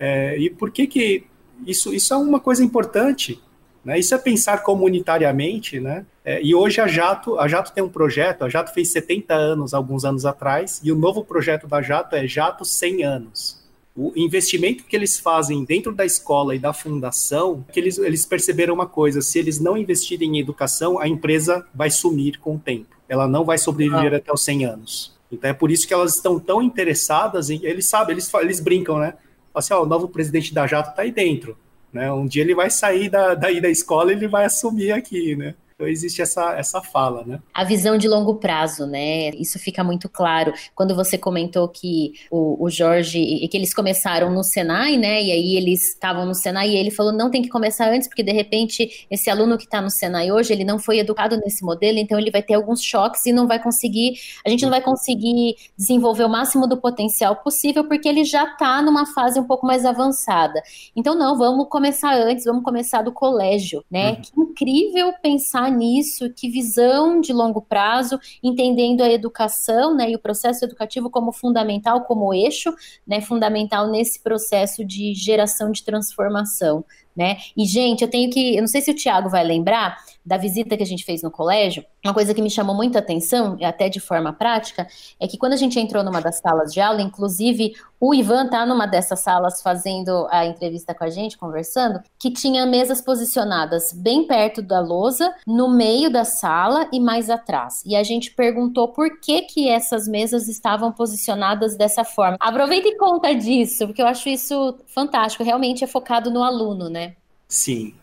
E por que isso é uma coisa importante, né? Isso é pensar comunitariamente, né? E hoje a Jacto tem um projeto, a Jacto fez 70 anos, alguns anos atrás, e o novo projeto da Jacto é Jacto 100 anos. O investimento que eles fazem dentro da escola e da fundação, que eles perceberam uma coisa: se eles não investirem em educação, a empresa vai sumir com o tempo. Ela não vai sobreviver até os 100 anos. Então é por isso que elas estão tão interessadas em... Eles sabem, eles brincam, né? Assim, o novo presidente da Jacto está aí dentro, né? Um dia ele vai sair daí da escola e ele vai assumir aqui, né? Então existe essa fala, né? A visão de longo prazo, né? Isso fica muito claro. Quando você comentou que o Jorge, e que eles começaram no Senai, né? E aí eles estavam no Senai e ele falou, não, tem que começar antes, porque de repente esse aluno que está no Senai hoje, ele não foi educado nesse modelo, então ele vai ter alguns choques e não vai conseguir, a gente não vai conseguir desenvolver o máximo do potencial possível, porque ele já está numa fase um pouco mais avançada. Então não, vamos começar antes, vamos começar do colégio, né? Uhum. Que incrível pensar nisso, que visão de longo prazo, entendendo a educação, né, e o processo educativo como fundamental, como eixo, né, fundamental nesse processo de geração de transformação, né? E, gente, eu não sei se o Thiago vai lembrar da visita que a gente fez no colégio. Uma coisa que me chamou muita atenção, até de forma prática, é que quando a gente entrou numa das salas de aula, inclusive o Ivan tá numa dessas salas fazendo a entrevista com a gente, conversando, que tinha mesas posicionadas bem perto da lousa, no meio da sala e mais atrás. E a gente perguntou por que essas mesas estavam posicionadas dessa forma. Aproveita e conta disso, porque eu acho isso fantástico. Realmente é focado no aluno, né? Sim,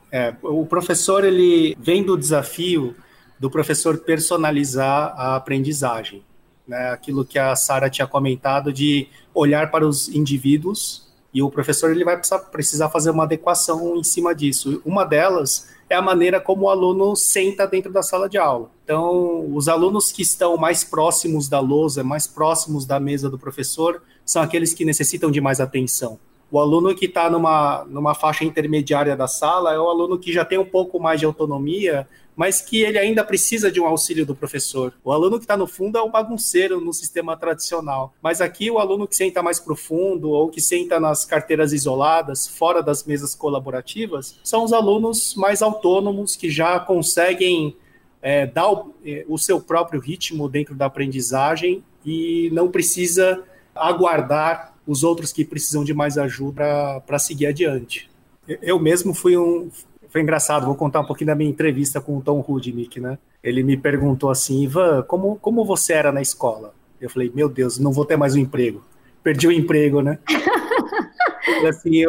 o professor, ele vem do desafio do professor personalizar a aprendizagem, né? Aquilo que a Sara tinha comentado de olhar para os indivíduos, e o professor ele vai precisar fazer uma adequação em cima disso. Uma delas é a maneira como o aluno senta dentro da sala de aula. Então, os alunos que estão mais próximos da lousa, mais próximos da mesa do professor, são aqueles que necessitam de mais atenção. O aluno que está numa faixa intermediária da sala é o aluno que já tem um pouco mais de autonomia, mas que ele ainda precisa de um auxílio do professor. O aluno que está no fundo é um bagunceiro no sistema tradicional. Mas aqui o aluno que senta mais profundo ou que senta nas carteiras isoladas, fora das mesas colaborativas, são os alunos mais autônomos que já conseguem dar o seu próprio ritmo dentro da aprendizagem e não precisa aguardar os outros que precisam de mais ajuda para seguir adiante. Eu mesmo Foi engraçado, vou contar um pouquinho da minha entrevista com o Tom Rudnick, né? Ele me perguntou assim, Ivan, como você era na escola? Eu falei, meu Deus, não vou ter mais um emprego. Perdi o emprego, né? E assim,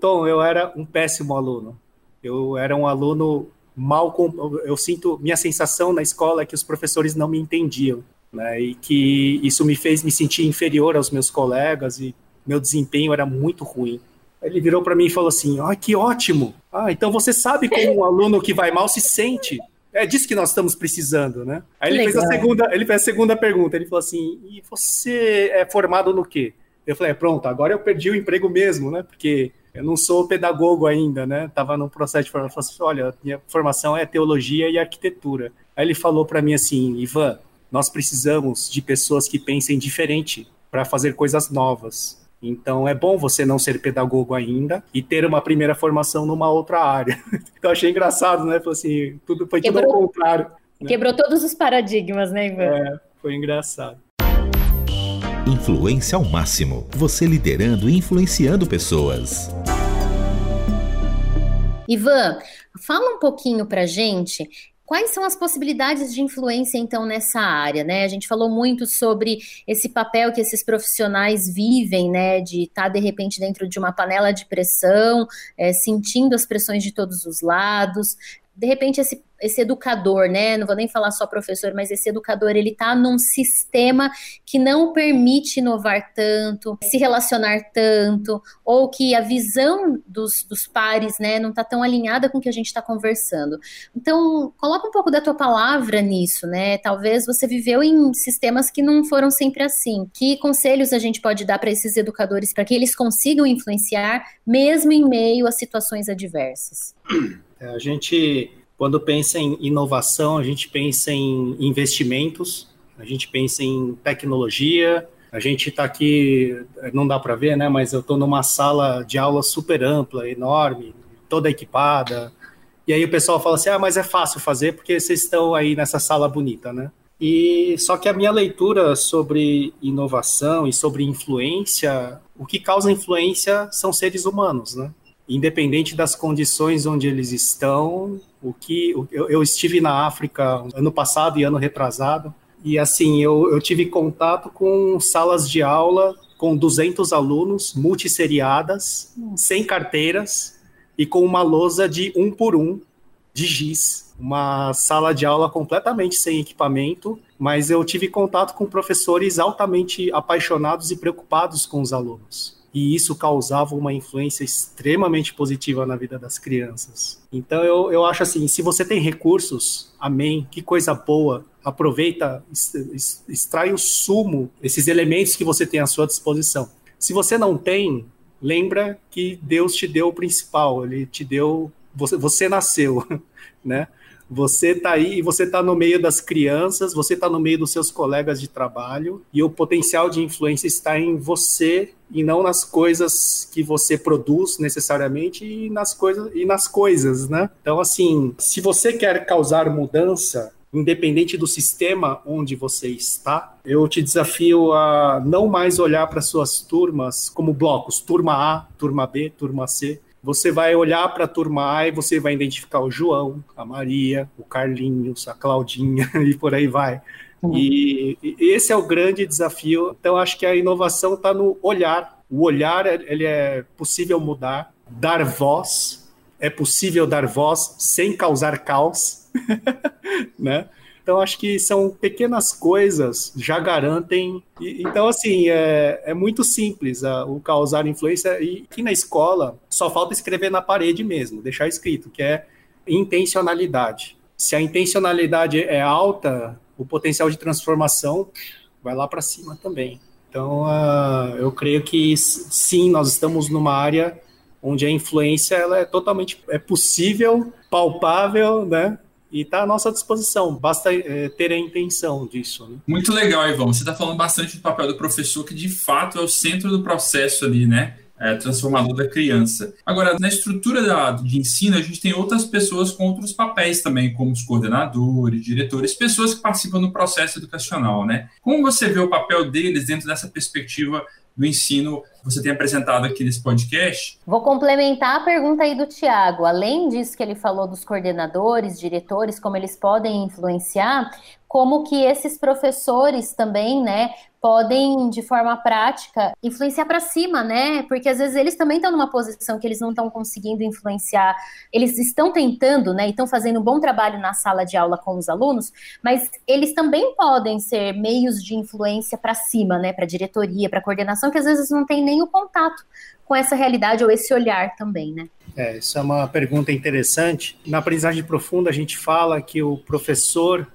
Tom, eu era um péssimo aluno. Eu era um aluno mal... Minha sensação na escola é que os professores não me entendiam. né? E que isso me fez me sentir inferior aos meus colegas e meu desempenho era muito ruim. Ele virou para mim e falou assim, ah, que ótimo! Ah, então você sabe como um aluno que vai mal se sente. É disso que nós estamos precisando, né? Aí ele fez a segunda pergunta, ele falou assim, e você é formado no quê? Eu falei, pronto, agora eu perdi o emprego mesmo, né? Porque eu não sou pedagogo ainda, né? Tava num processo de formação, eu falei assim, olha, minha formação é teologia e arquitetura. Aí ele falou para mim assim, Ivan, nós precisamos de pessoas que pensem diferente para fazer coisas novas. Então é bom você não ser pedagogo ainda e ter uma primeira formação numa outra área. Então achei engraçado, né? Falei assim, foi tudo ao contrário. Né? Quebrou todos os paradigmas, né, Ivan? É, foi engraçado. Influência ao máximo. Você liderando e influenciando pessoas. Ivan, fala um pouquinho pra gente. Quais são as possibilidades de influência, então, nessa área, né? A gente falou muito sobre esse papel que esses profissionais vivem, né? De estar, de repente, dentro de uma panela de pressão, sentindo as pressões de todos os lados. De repente, esse educador, né? Não vou nem falar só professor, mas esse educador, ele está num sistema que não permite inovar tanto, se relacionar tanto, ou que a visão dos pares, né, não está tão alinhada com o que a gente está conversando. Então, coloca um pouco da tua palavra nisso, né? Talvez você viveu em sistemas que não foram sempre assim. Que conselhos a gente pode dar para esses educadores para que eles consigam influenciar, mesmo em meio a situações adversas? A gente... Quando pensa em inovação, a gente pensa em investimentos, a gente pensa em tecnologia, a gente está aqui, não dá para ver, né? Mas eu estou numa sala de aula super ampla, enorme, toda equipada, e aí o pessoal fala assim, ah, mas é fácil fazer porque vocês estão aí nessa sala bonita, né? E só que a minha leitura sobre inovação e sobre influência, o que causa influência são seres humanos, né? Independente das condições onde eles estão, eu estive na África ano passado e ano retrasado, e assim, eu tive contato com salas de aula com 200 alunos, multisseriadas, sem carteiras, e com uma lousa de 1x1, de giz. Uma sala de aula completamente sem equipamento, mas eu tive contato com professores altamente apaixonados e preocupados com os alunos. E isso causava uma influência extremamente positiva na vida das crianças. Então eu acho assim, se você tem recursos, amém, que coisa boa, aproveita, extrai o sumo, esses elementos que você tem à sua disposição. Se você não tem, lembra que Deus te deu o principal, Ele te deu, você nasceu, né? Você está aí, você está no meio das crianças, você está no meio dos seus colegas de trabalho e o potencial de influência está em você e não nas coisas que você produz necessariamente e nas coisas, né? Então, assim, se você quer causar mudança, independente do sistema onde você está, eu te desafio a não mais olhar para suas turmas como blocos, turma A, turma B, turma C. Você vai olhar para a turma A e você vai identificar o João, a Maria, o Carlinhos, a Claudinha e por aí vai. E esse é o grande desafio. Então, acho que a inovação está no olhar. O olhar, ele é possível mudar. Dar voz. É possível dar voz sem causar caos. Né? Então, acho que são pequenas coisas, já garantem. Então, assim, é muito simples o causar influência. E aqui na escola, só falta escrever na parede mesmo, deixar escrito, que é intencionalidade. Se a intencionalidade é alta, o potencial de transformação vai lá para cima também. Então, eu creio que, sim, nós estamos numa área onde a influência ela é totalmente possível, palpável, né? E está à nossa disposição, basta ter a intenção disso. Né? Muito legal, Ivan. Você está falando bastante do papel do professor, que de fato é o centro do processo ali, né? Transformador da criança. Agora, na estrutura de ensino, a gente tem outras pessoas com outros papéis também, como os coordenadores, diretores, pessoas que participam do processo educacional, né? Como você vê o papel deles dentro dessa perspectiva do ensino você tem apresentado aqui nesse podcast. Vou complementar a pergunta aí do Thiago. Além disso que ele falou dos coordenadores, diretores, como eles podem influenciar, como que esses professores também, né, podem, de forma prática, influenciar para cima, né? Porque às vezes eles também estão numa posição que eles não estão conseguindo influenciar. Eles estão tentando, né? E estão fazendo um bom trabalho na sala de aula com os alunos, mas eles também podem ser meios de influência para cima, né? Para diretoria, para coordenação, que às vezes não tem nem o contato com essa realidade ou esse olhar também, né? Isso é uma pergunta interessante. Na aprendizagem profunda, a gente fala que o professor...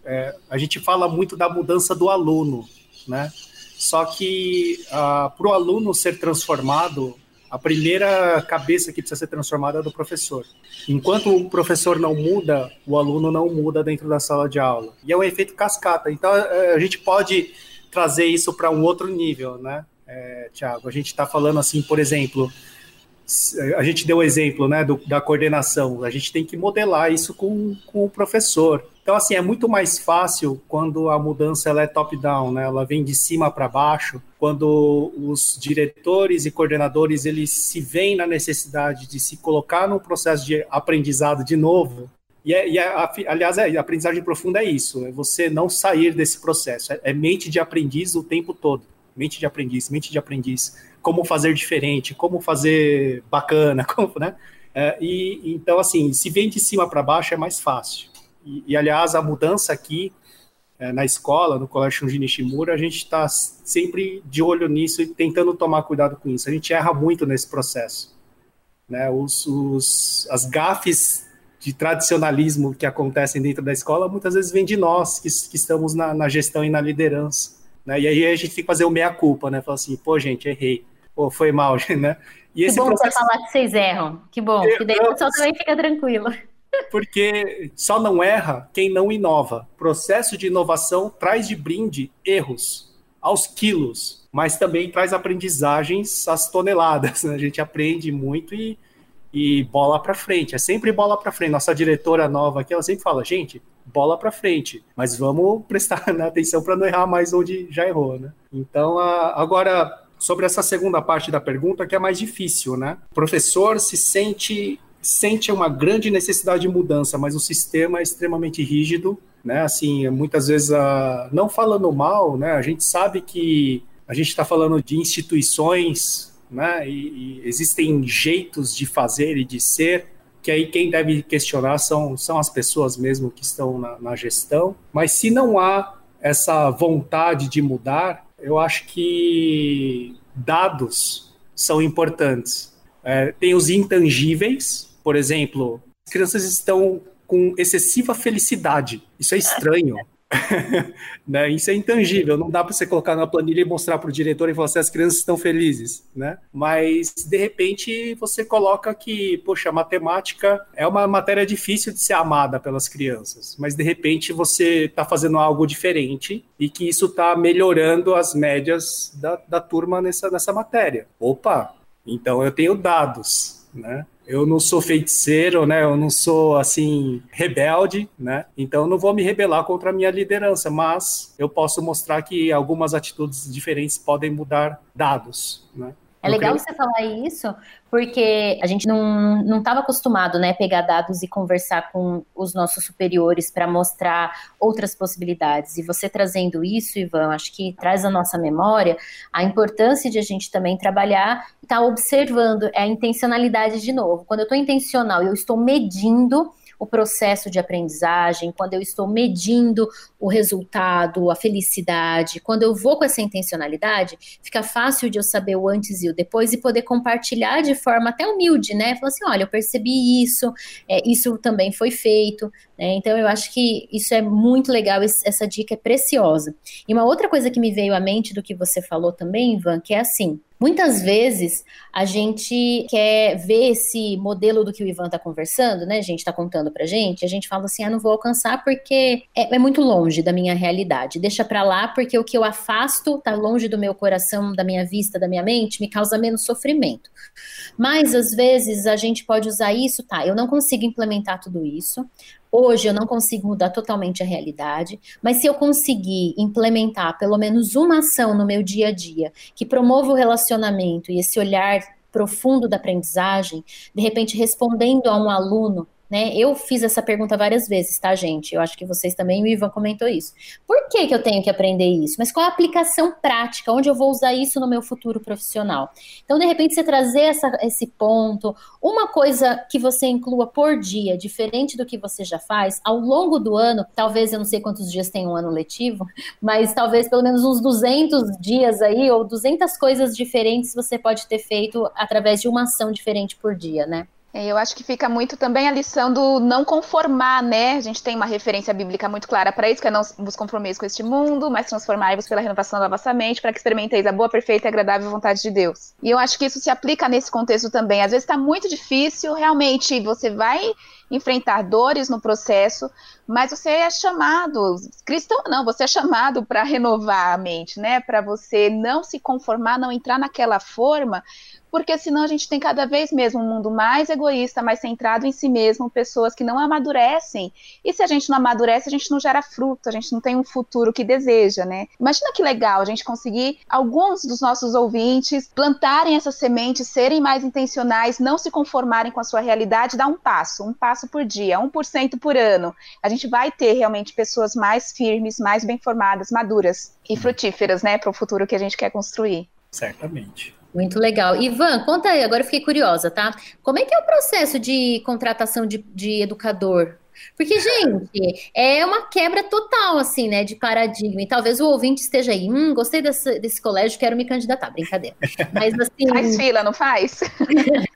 a gente fala muito da mudança do aluno, né? Só que para o aluno ser transformado, a primeira cabeça que precisa ser transformada é do professor. Enquanto o professor não muda, o aluno não muda dentro da sala de aula. E é um efeito cascata. Então, a gente pode trazer isso para um outro nível, né? Thiago, a gente está falando assim, por exemplo, a gente deu o exemplo, né, da coordenação, a gente tem que modelar isso com o professor. Então, assim, é muito mais fácil quando a mudança ela é top-down, né, ela vem de cima para baixo, quando os diretores e coordenadores eles se veem na necessidade de se colocar num processo de aprendizado de novo. Aliás, a aprendizagem profunda é isso, é você não sair desse processo, é mente de aprendiz o tempo todo. Mente de aprendiz, como fazer diferente, como fazer bacana, né? Então, assim, se vem de cima para baixo é mais fácil. Aliás, a mudança aqui na escola, no Colégio Shunji Nishimura, a gente está sempre de olho nisso e tentando tomar cuidado com isso. A gente erra muito nesse processo, né? As gafes de tradicionalismo que acontecem dentro da escola muitas vezes vêm de nós, que estamos na gestão e na liderança. Né? E aí a gente tem que fazer o meia-culpa, né? Falar assim, pô, gente, errei. Pô, foi mal, né? Que bom processo... você falar que vocês erram. Que bom, que daí o pessoal também fica tranquilo. Porque só não erra quem não inova. Processo de inovação traz de brinde erros aos quilos, mas também traz aprendizagens às toneladas, né? A gente aprende muito e bola para frente. É sempre bola para frente. Nossa diretora nova aqui, ela sempre fala, gente... bola para frente, mas vamos prestar atenção para não errar mais onde já errou, né? Então, agora, sobre essa segunda parte da pergunta, que é mais difícil, né? O professor se sente uma grande necessidade de mudança, mas o sistema é extremamente rígido, né? Assim, muitas vezes, não falando mal, né? A gente sabe que a gente está falando de instituições, né? E existem jeitos de fazer e de ser, que aí quem deve questionar são as pessoas mesmo que estão na gestão. Mas se não há essa vontade de mudar, eu acho que dados são importantes. Tem os intangíveis, por exemplo, as crianças estão com excessiva felicidade. Isso é estranho. Né? Isso é intangível, não dá para você colocar na planilha e mostrar para o diretor e falar assim, as crianças estão felizes, né? Mas de repente você coloca que, poxa, matemática é uma matéria difícil de ser amada pelas crianças, mas de repente você está fazendo algo diferente e que isso está melhorando as médias da turma nessa matéria. Opa, então eu tenho dados, né? Eu não sou feiticeiro, né? Eu não sou, assim, rebelde, né? Então, eu não vou me rebelar contra a minha liderança, mas eu posso mostrar que algumas atitudes diferentes podem mudar dados, né? É legal você falar isso, porque a gente não estava acostumado, né, pegar dados e conversar com os nossos superiores para mostrar outras possibilidades. E você trazendo isso, Ivan, acho que traz à nossa memória a importância de a gente também trabalhar e estar observando a intencionalidade de novo. Quando eu estou intencional, eu estou medindo o processo de aprendizagem, quando eu estou medindo o resultado, a felicidade, quando eu vou com essa intencionalidade, fica fácil de eu saber o antes e o depois e poder compartilhar de forma até humilde, né? Falar assim, olha, eu percebi isso, isso também foi feito, né? Então, eu acho que isso é muito legal, essa dica é preciosa. E uma outra coisa que me veio à mente do que você falou também, Ivan, que é assim, muitas vezes a gente quer ver esse modelo do que o Ivan está conversando, né? A gente está contando pra gente, a gente fala assim, não vou alcançar porque é muito longe da minha realidade, deixa pra lá porque o que eu afasto tá longe do meu coração, da minha vista, da minha mente, me causa menos sofrimento. Mas às vezes a gente pode usar isso, eu não consigo implementar tudo isso, Hoje eu não consigo mudar totalmente a realidade, mas se eu conseguir implementar pelo menos uma ação no meu dia a dia que promova o relacionamento e esse olhar profundo da aprendizagem, de repente respondendo a um aluno, né? Eu fiz essa pergunta várias vezes, tá, gente? Eu acho que vocês também, o Ivan comentou isso. Por que que eu tenho que aprender isso? Mas qual é a aplicação prática? Onde eu vou usar isso no meu futuro profissional? Então, de repente, você trazer esse ponto, uma coisa que você inclua por dia, diferente do que você já faz, ao longo do ano, talvez, eu não sei quantos dias tem um ano letivo, mas talvez pelo menos uns 200 dias aí, ou 200 coisas diferentes você pode ter feito através de uma ação diferente por dia, né? Eu acho que fica muito também a lição do não conformar, né? A gente tem uma referência bíblica muito clara para isso, que é não vos conformeis com este mundo, mas transformai-vos pela renovação da vossa mente, para que experimenteis a boa, perfeita e agradável vontade de Deus. E eu acho que isso se aplica nesse contexto também. Às vezes está muito difícil, realmente você vai enfrentar dores no processo, mas você é chamado, cristão não, você é chamado para renovar a mente, né? Para você não se conformar, não entrar naquela forma, porque senão a gente tem cada vez mesmo um mundo mais egoísta, mais centrado em si mesmo, pessoas que não amadurecem, e se a gente não amadurece, a gente não gera fruto, a gente não tem um futuro que deseja, né? Imagina que legal a gente conseguir alguns dos nossos ouvintes plantarem essas sementes, serem mais intencionais, não se conformarem com a sua realidade, dar um passo por dia, 1% por ano. A gente vai ter realmente pessoas mais firmes, mais bem formadas, maduras e frutíferas, né, para o futuro que a gente quer construir. Certamente. Muito legal. Ivan, conta aí, agora eu fiquei curiosa, tá? Como é que é o processo de contratação de educador? Porque, gente, é uma quebra total, assim, né, de paradigma. E talvez o ouvinte esteja aí, gostei desse colégio, quero me candidatar, brincadeira. Mas, assim... Faz fila, não faz?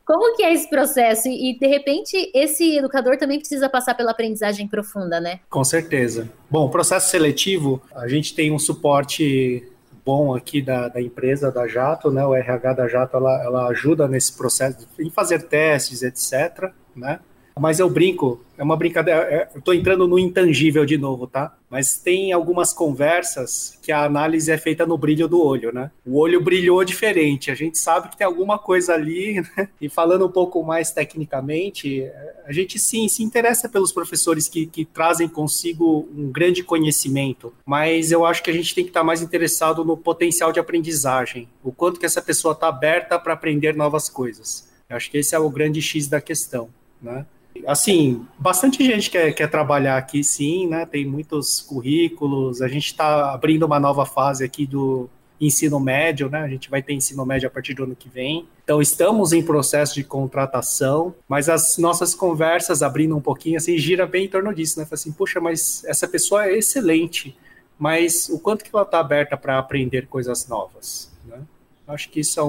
Como que é esse processo? E, de repente, esse educador também precisa passar pela aprendizagem profunda, né? Com certeza. Bom, o processo seletivo, a gente tem um suporte... bom aqui da empresa, da Jacto, né? O RH da Jacto, ela ajuda nesse processo, em fazer testes, etc, né? Mas eu brinco, é uma brincadeira, eu estou entrando no intangível de novo, tá? Mas tem algumas conversas que a análise é feita no brilho do olho, né? O olho brilhou diferente, a gente sabe que tem alguma coisa ali, né? E falando um pouco mais tecnicamente, a gente sim se interessa pelos professores que trazem consigo um grande conhecimento, mas eu acho que a gente tem que estar mais interessado no potencial de aprendizagem, o quanto que essa pessoa está aberta para aprender novas coisas. Eu acho que esse é o grande X da questão, né? Assim, bastante gente quer trabalhar aqui, sim, né? Tem muitos currículos, a gente está abrindo uma nova fase aqui do ensino médio, né? A gente vai ter ensino médio a partir do ano que vem. Então, estamos em processo de contratação, mas as nossas conversas, abrindo um pouquinho, assim, gira bem em torno disso, né? Fala assim, puxa, mas essa pessoa é excelente, mas o quanto que ela está aberta para aprender coisas novas, né? Acho que isso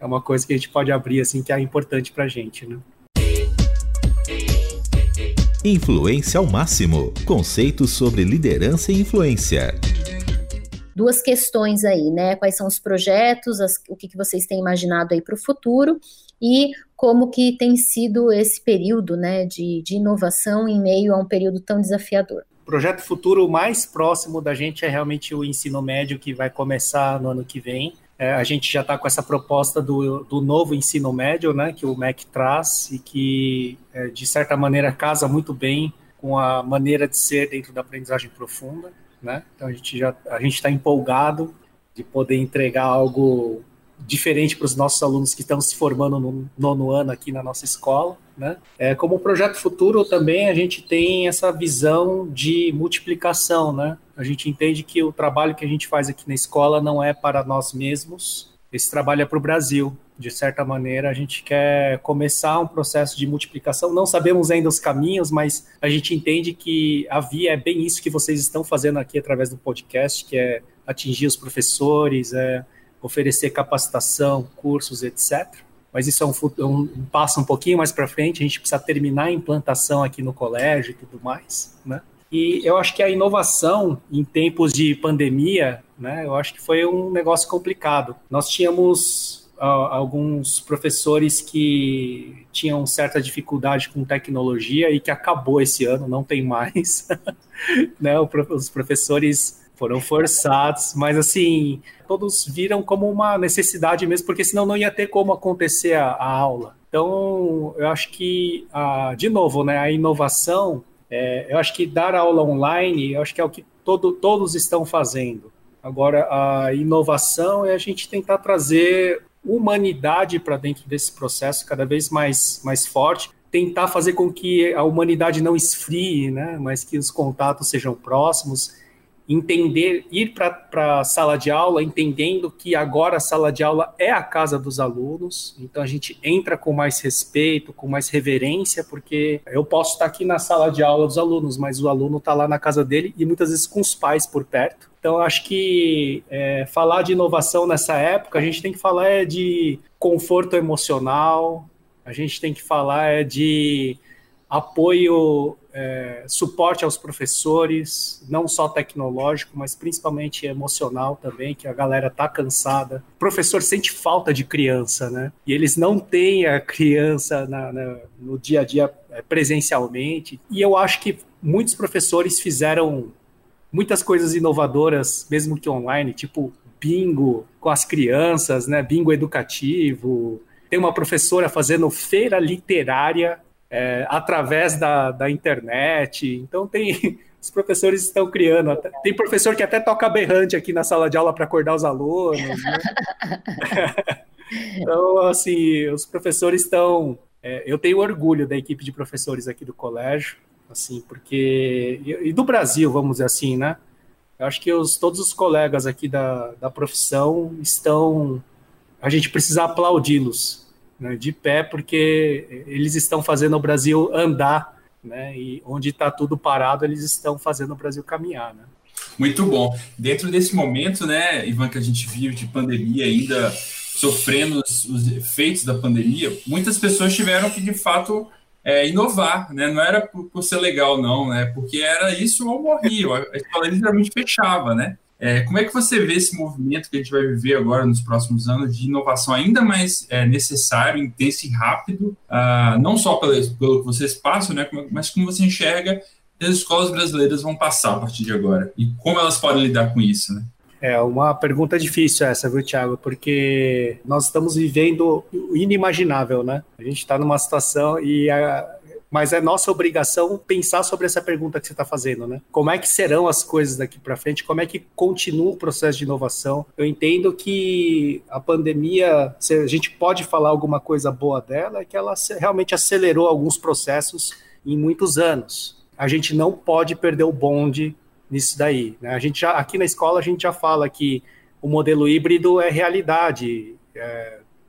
é uma coisa que a gente pode abrir, assim, que é importante para a gente, né? Influência ao máximo. Conceitos sobre liderança e influência. Duas questões aí, né? Quais são os projetos, o que vocês têm imaginado aí para o futuro e como que tem sido esse período, né, de inovação em meio a um período tão desafiador. O projeto futuro mais próximo da gente é realmente o ensino médio, que vai começar no ano que vem. A gente já está com essa proposta do novo ensino médio, né, que o MEC traz e que, de certa maneira, casa muito bem com a maneira de ser dentro da aprendizagem profunda, né? Então, a gente está empolgado de poder entregar algo diferente para os nossos alunos que estão se formando no nono ano aqui na nossa escola, né? Como projeto futuro também, a gente tem essa visão de multiplicação, né? A gente entende que o trabalho que a gente faz aqui na escola não é para nós mesmos, esse trabalho é para o Brasil. De certa maneira, a gente quer começar um processo de multiplicação, não sabemos ainda os caminhos, mas a gente entende que a via é bem isso que vocês estão fazendo aqui através do podcast, que é atingir os professores, oferecer capacitação, cursos, etc. Mas isso é um passo um pouquinho mais para frente, a gente precisa terminar a implantação aqui no colégio e tudo mais, né? E eu acho que a inovação em tempos de pandemia, né, eu acho que foi um negócio complicado. Nós tínhamos alguns professores que tinham certa dificuldade com tecnologia e que acabou esse ano, não tem mais. Né, os professores... foram forçados, mas assim, todos viram como uma necessidade mesmo, porque senão não ia ter como acontecer a aula. Então, eu acho que, de novo, né, a inovação Eu acho que dar aula online, eu acho que é o que todos estão fazendo. Agora, a inovação é a gente tentar trazer humanidade para dentro desse processo cada vez mais forte, tentar fazer com que a humanidade não esfrie, né? Mas que os contatos sejam próximos, entender, ir para a sala de aula entendendo que agora a sala de aula é a casa dos alunos, então a gente entra com mais respeito, com mais reverência, porque eu posso estar aqui na sala de aula dos alunos, mas o aluno está lá na casa dele e muitas vezes com os pais por perto. Então, acho que falar de inovação nessa época, a gente tem que falar de conforto emocional, a gente tem que falar de apoio, suporte aos professores, não só tecnológico, mas principalmente emocional também, que a galera tá cansada. O professor sente falta de criança, né? E eles não têm a criança no dia a dia presencialmente. E eu acho que muitos professores fizeram muitas coisas inovadoras, mesmo que online, tipo bingo com as crianças, né? Bingo educativo. Tem uma professora fazendo feira literária através da internet. Então, os professores estão criando. Tem professor que até toca berrante aqui na sala de aula para acordar os alunos, né? Então, assim, os professores estão... eu tenho orgulho da equipe de professores aqui do colégio, assim, porque... E do Brasil, vamos dizer assim, né? Eu acho que todos os colegas aqui da profissão estão... A gente precisa aplaudi-los, né, de pé, porque eles estão fazendo o Brasil andar, né, e onde está tudo parado, eles estão fazendo o Brasil caminhar, né? Muito bom. Dentro desse momento, né, Ivan, que a gente vive de pandemia ainda, sofrendo os efeitos da pandemia, muitas pessoas tiveram que, de fato, inovar, né? Não era por ser legal, não, né? Porque era isso ou morria, a escola literalmente fechava, né? Como é que você vê esse movimento que a gente vai viver agora nos próximos anos de inovação ainda mais necessário, intenso e rápido, não só pelo que vocês passam, né, mas como você enxerga que as escolas brasileiras vão passar a partir de agora e como elas podem lidar com isso, né? É uma pergunta difícil essa, viu, Thiago? Porque nós estamos vivendo o inimaginável, né? A gente está numa situação mas é nossa obrigação pensar sobre essa pergunta que você está fazendo, né? Como é que serão as coisas daqui para frente? Como é que continua o processo de inovação? Eu entendo que a pandemia, se a gente pode falar alguma coisa boa dela, é que ela realmente acelerou alguns processos em muitos anos. A gente não pode perder o bonde nisso daí, né? A gente já, aqui na escola, a gente já fala que o modelo híbrido é realidade.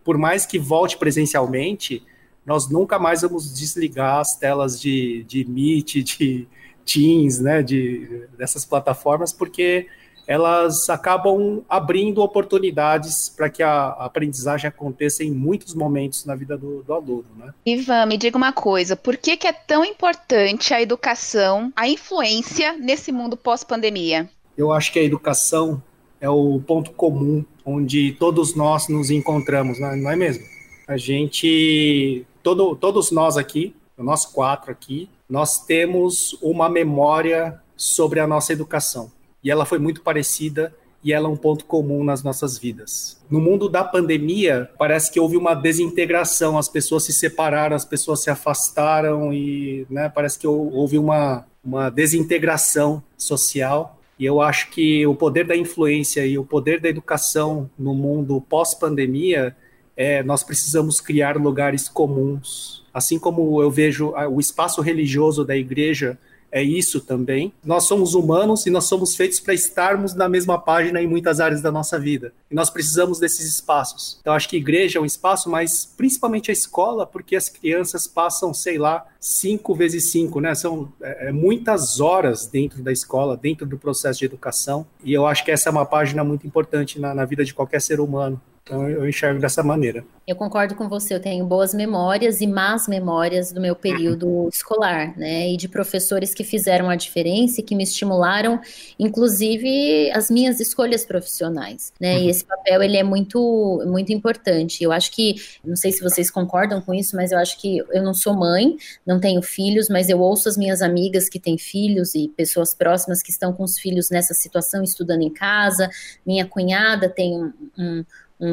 Por mais que volte presencialmente, nós nunca mais vamos desligar as telas de Meet, de Teams, né, dessas plataformas, porque elas acabam abrindo oportunidades para que a aprendizagem aconteça em muitos momentos na vida do aluno, né? Ivan, me diga uma coisa, por que é tão importante a educação, a influência nesse mundo pós-pandemia? Eu acho que a educação é o ponto comum onde todos nós nos encontramos, né? Não é mesmo? A gente, todos nós aqui, nós quatro aqui, nós temos uma memória sobre a nossa educação. E ela foi muito parecida e ela é um ponto comum nas nossas vidas. No mundo da pandemia, parece que houve uma desintegração, as pessoas se separaram, as pessoas se afastaram e, né, parece que houve uma desintegração social. E eu acho que o poder da influência e o poder da educação no mundo pós-pandemia... nós precisamos criar lugares comuns. Assim como eu vejo o espaço religioso da igreja, é isso também. Nós somos humanos e nós somos feitos para estarmos na mesma página em muitas áreas da nossa vida. E nós precisamos desses espaços. Então, acho que a igreja é um espaço, mas principalmente a escola, porque as crianças passam, sei lá, 5 vezes 5, né? São muitas horas dentro da escola, dentro do processo de educação. E eu acho que essa é uma página muito importante na vida de qualquer ser humano. Então, eu enxergo dessa maneira. Eu concordo com você, eu tenho boas memórias e más memórias do meu período escolar, né? E de professores que fizeram a diferença e que me estimularam, inclusive, as minhas escolhas profissionais, né? E esse papel, ele é muito, muito importante. Eu acho que, não sei se vocês concordam com isso, mas eu acho que eu não sou mãe, não tenho filhos, mas eu ouço as minhas amigas que têm filhos e pessoas próximas que estão com os filhos nessa situação, estudando em casa. Minha cunhada tem um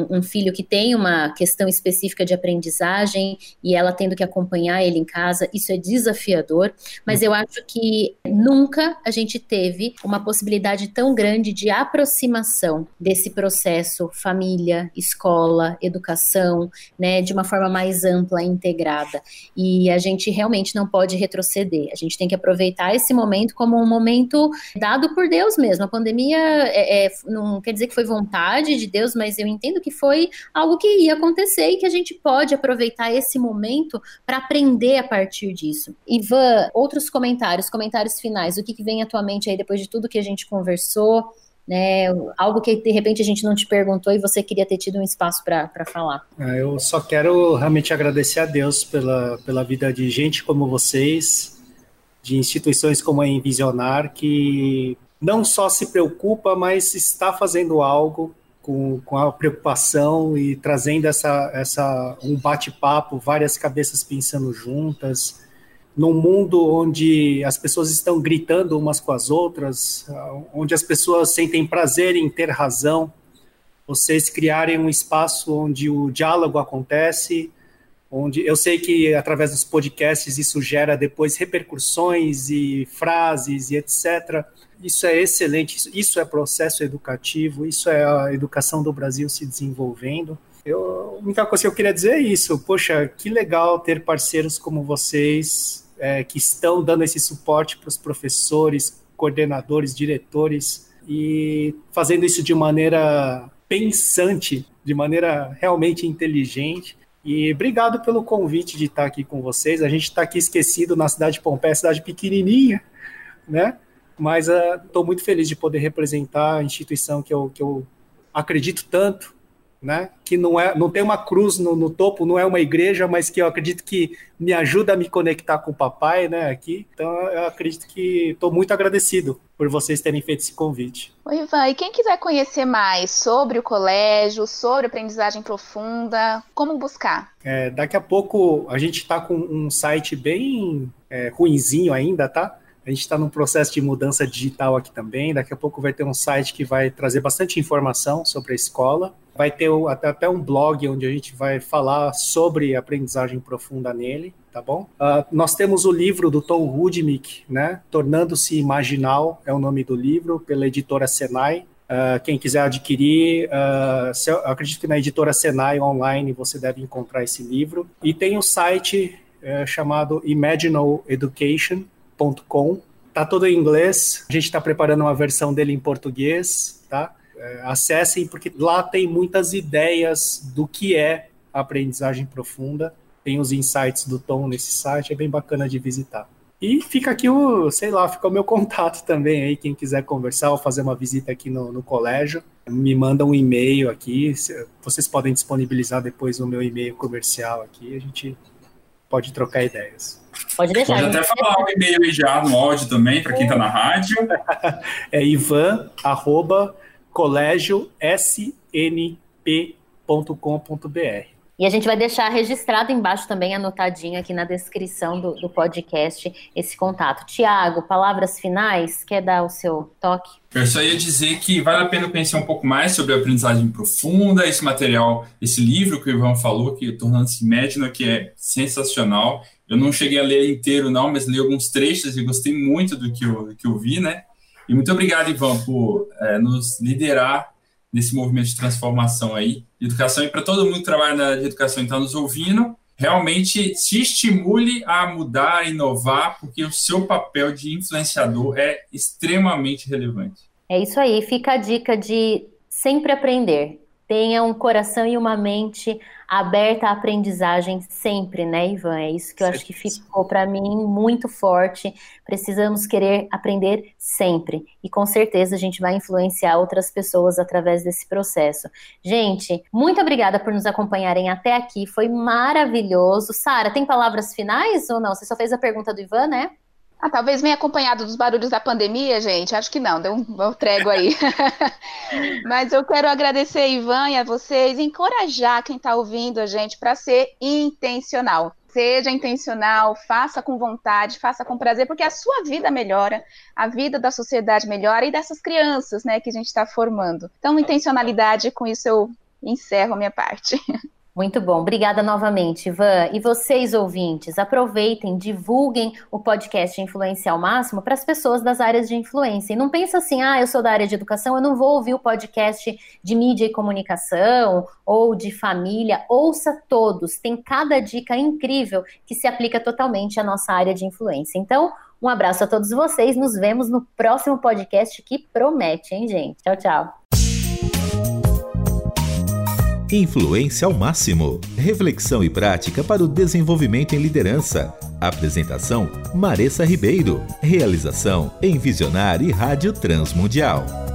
um filho que tem uma questão específica de aprendizagem e ela tendo que acompanhar ele em casa, isso é desafiador, mas eu acho que nunca a gente teve uma possibilidade tão grande de aproximação desse processo família, escola, educação, né, de uma forma mais ampla e integrada, e a gente realmente não pode retroceder, a gente tem que aproveitar esse momento como um momento dado por Deus mesmo. A pandemia não quer dizer que foi vontade de Deus, mas eu entendo que foi algo que ia acontecer e que a gente pode aproveitar esse momento para aprender a partir disso. Ivan, outros comentários finais, o que vem à tua mente aí depois de tudo que a gente conversou, né? Algo que de repente a gente não te perguntou e você queria ter tido um espaço para falar. Eu só quero realmente agradecer a Deus pela vida de gente como vocês, de instituições como a Envisionar, que não só se preocupa, mas está fazendo algo com a preocupação e trazendo um bate-papo, várias cabeças pensando juntas, num mundo onde as pessoas estão gritando umas com as outras, onde as pessoas sentem prazer em ter razão. Vocês criarem um espaço onde o diálogo acontece, onde eu sei que através dos podcasts isso gera depois repercussões e frases e etc. Isso é excelente, isso é processo educativo, isso é a educação do Brasil se desenvolvendo. A única coisa que eu queria dizer é isso. Poxa, que legal ter parceiros como vocês, que estão dando esse suporte para os professores, coordenadores, diretores, e fazendo isso de maneira pensante, de maneira realmente inteligente. E obrigado pelo convite de estar aqui com vocês. A gente está aqui esquecido na cidade de Pompeia, cidade pequenininha, né? Mas estou muito feliz de poder representar a instituição que eu acredito tanto, né? Que não tem uma cruz no topo, não é uma igreja, mas que eu acredito que me ajuda a me conectar com o papai, né, aqui. Então eu acredito que estou muito agradecido por vocês terem feito esse convite. Oi, Ivan, e quem quiser conhecer mais sobre o colégio, sobre aprendizagem profunda, como buscar? Daqui a pouco a gente está com um site bem ruinzinho ainda, tá? A gente está num processo de mudança digital aqui também. Daqui a pouco vai ter um site que vai trazer bastante informação sobre a escola. Vai ter até um blog onde a gente vai falar sobre aprendizagem profunda nele, tá bom? Nós temos o livro do Tom Rudnick, né? Tornando-se Imaginal é o nome do livro, pela editora Senai. Quem quiser adquirir, acredito que na editora Senai online você deve encontrar esse livro. E tem um site chamado Imaginal Education, tá todo em inglês, a gente está preparando uma versão dele em português, tá? Acessem, porque lá tem muitas ideias do que é a aprendizagem profunda, tem os insights do Tom nesse site, é bem bacana de visitar. E fica aqui fica o meu contato também aí, quem quiser conversar ou fazer uma visita aqui no colégio, me manda um e-mail aqui, vocês podem disponibilizar depois o meu e-mail comercial aqui, a gente pode trocar ideias. Pode deixar. Pode até falar o e-mail aí já no áudio também, para quem está na rádio. É ivan@colégio-snp.com.br. E a gente vai deixar registrado embaixo também, anotadinho aqui na descrição do podcast, esse contato. Thiago, palavras finais? Quer dar o seu toque? Eu só ia dizer que vale a pena pensar um pouco mais sobre a aprendizagem profunda, esse material, esse livro que o Ivan falou, que Tornando-se Imaginal, que é sensacional. Eu não cheguei a ler inteiro não, mas li alguns trechos e gostei muito do que eu vi, né? E muito obrigado, Ivan, por nos liderar nesse movimento de transformação aí, de educação, e para todo mundo que trabalha na área de educação e está nos ouvindo, realmente se estimule a mudar, a inovar, porque o seu papel de influenciador é extremamente relevante. É isso aí, fica a dica de sempre aprender. Tenha um coração e uma mente aberta à aprendizagem sempre, né, Ivan? É isso que eu acho que ficou para mim muito forte. Precisamos querer aprender sempre. E com certeza a gente vai influenciar outras pessoas através desse processo. Gente, muito obrigada por nos acompanharem até aqui. Foi maravilhoso. Sara, tem palavras finais ou não? Você só fez a pergunta do Ivan, né? Talvez venha acompanhado dos barulhos da pandemia, gente. Acho que não, deu um trego aí. Mas eu quero agradecer, Ivan, e a vocês, encorajar quem está ouvindo a gente para ser intencional. Seja intencional, faça com vontade, faça com prazer, porque a sua vida melhora, a vida da sociedade melhora e dessas crianças, né, que a gente está formando. Então, intencionalidade, com isso eu encerro a minha parte. Muito bom, obrigada novamente, Ivan. E vocês, ouvintes, aproveitem, divulguem o podcast Influenciar ao Máximo para as pessoas das áreas de influência. E não pensa assim, ah, eu sou da área de educação, eu não vou ouvir o podcast de mídia e comunicação ou de família. Ouça todos, tem cada dica incrível que se aplica totalmente à nossa área de influência. Então, um abraço a todos vocês, nos vemos no próximo podcast que promete, hein, gente? Tchau, tchau. Influência ao máximo. Reflexão e prática para o desenvolvimento em liderança. Apresentação: Marissa Ribeiro. Realização: Envisionar e Rádio Transmundial.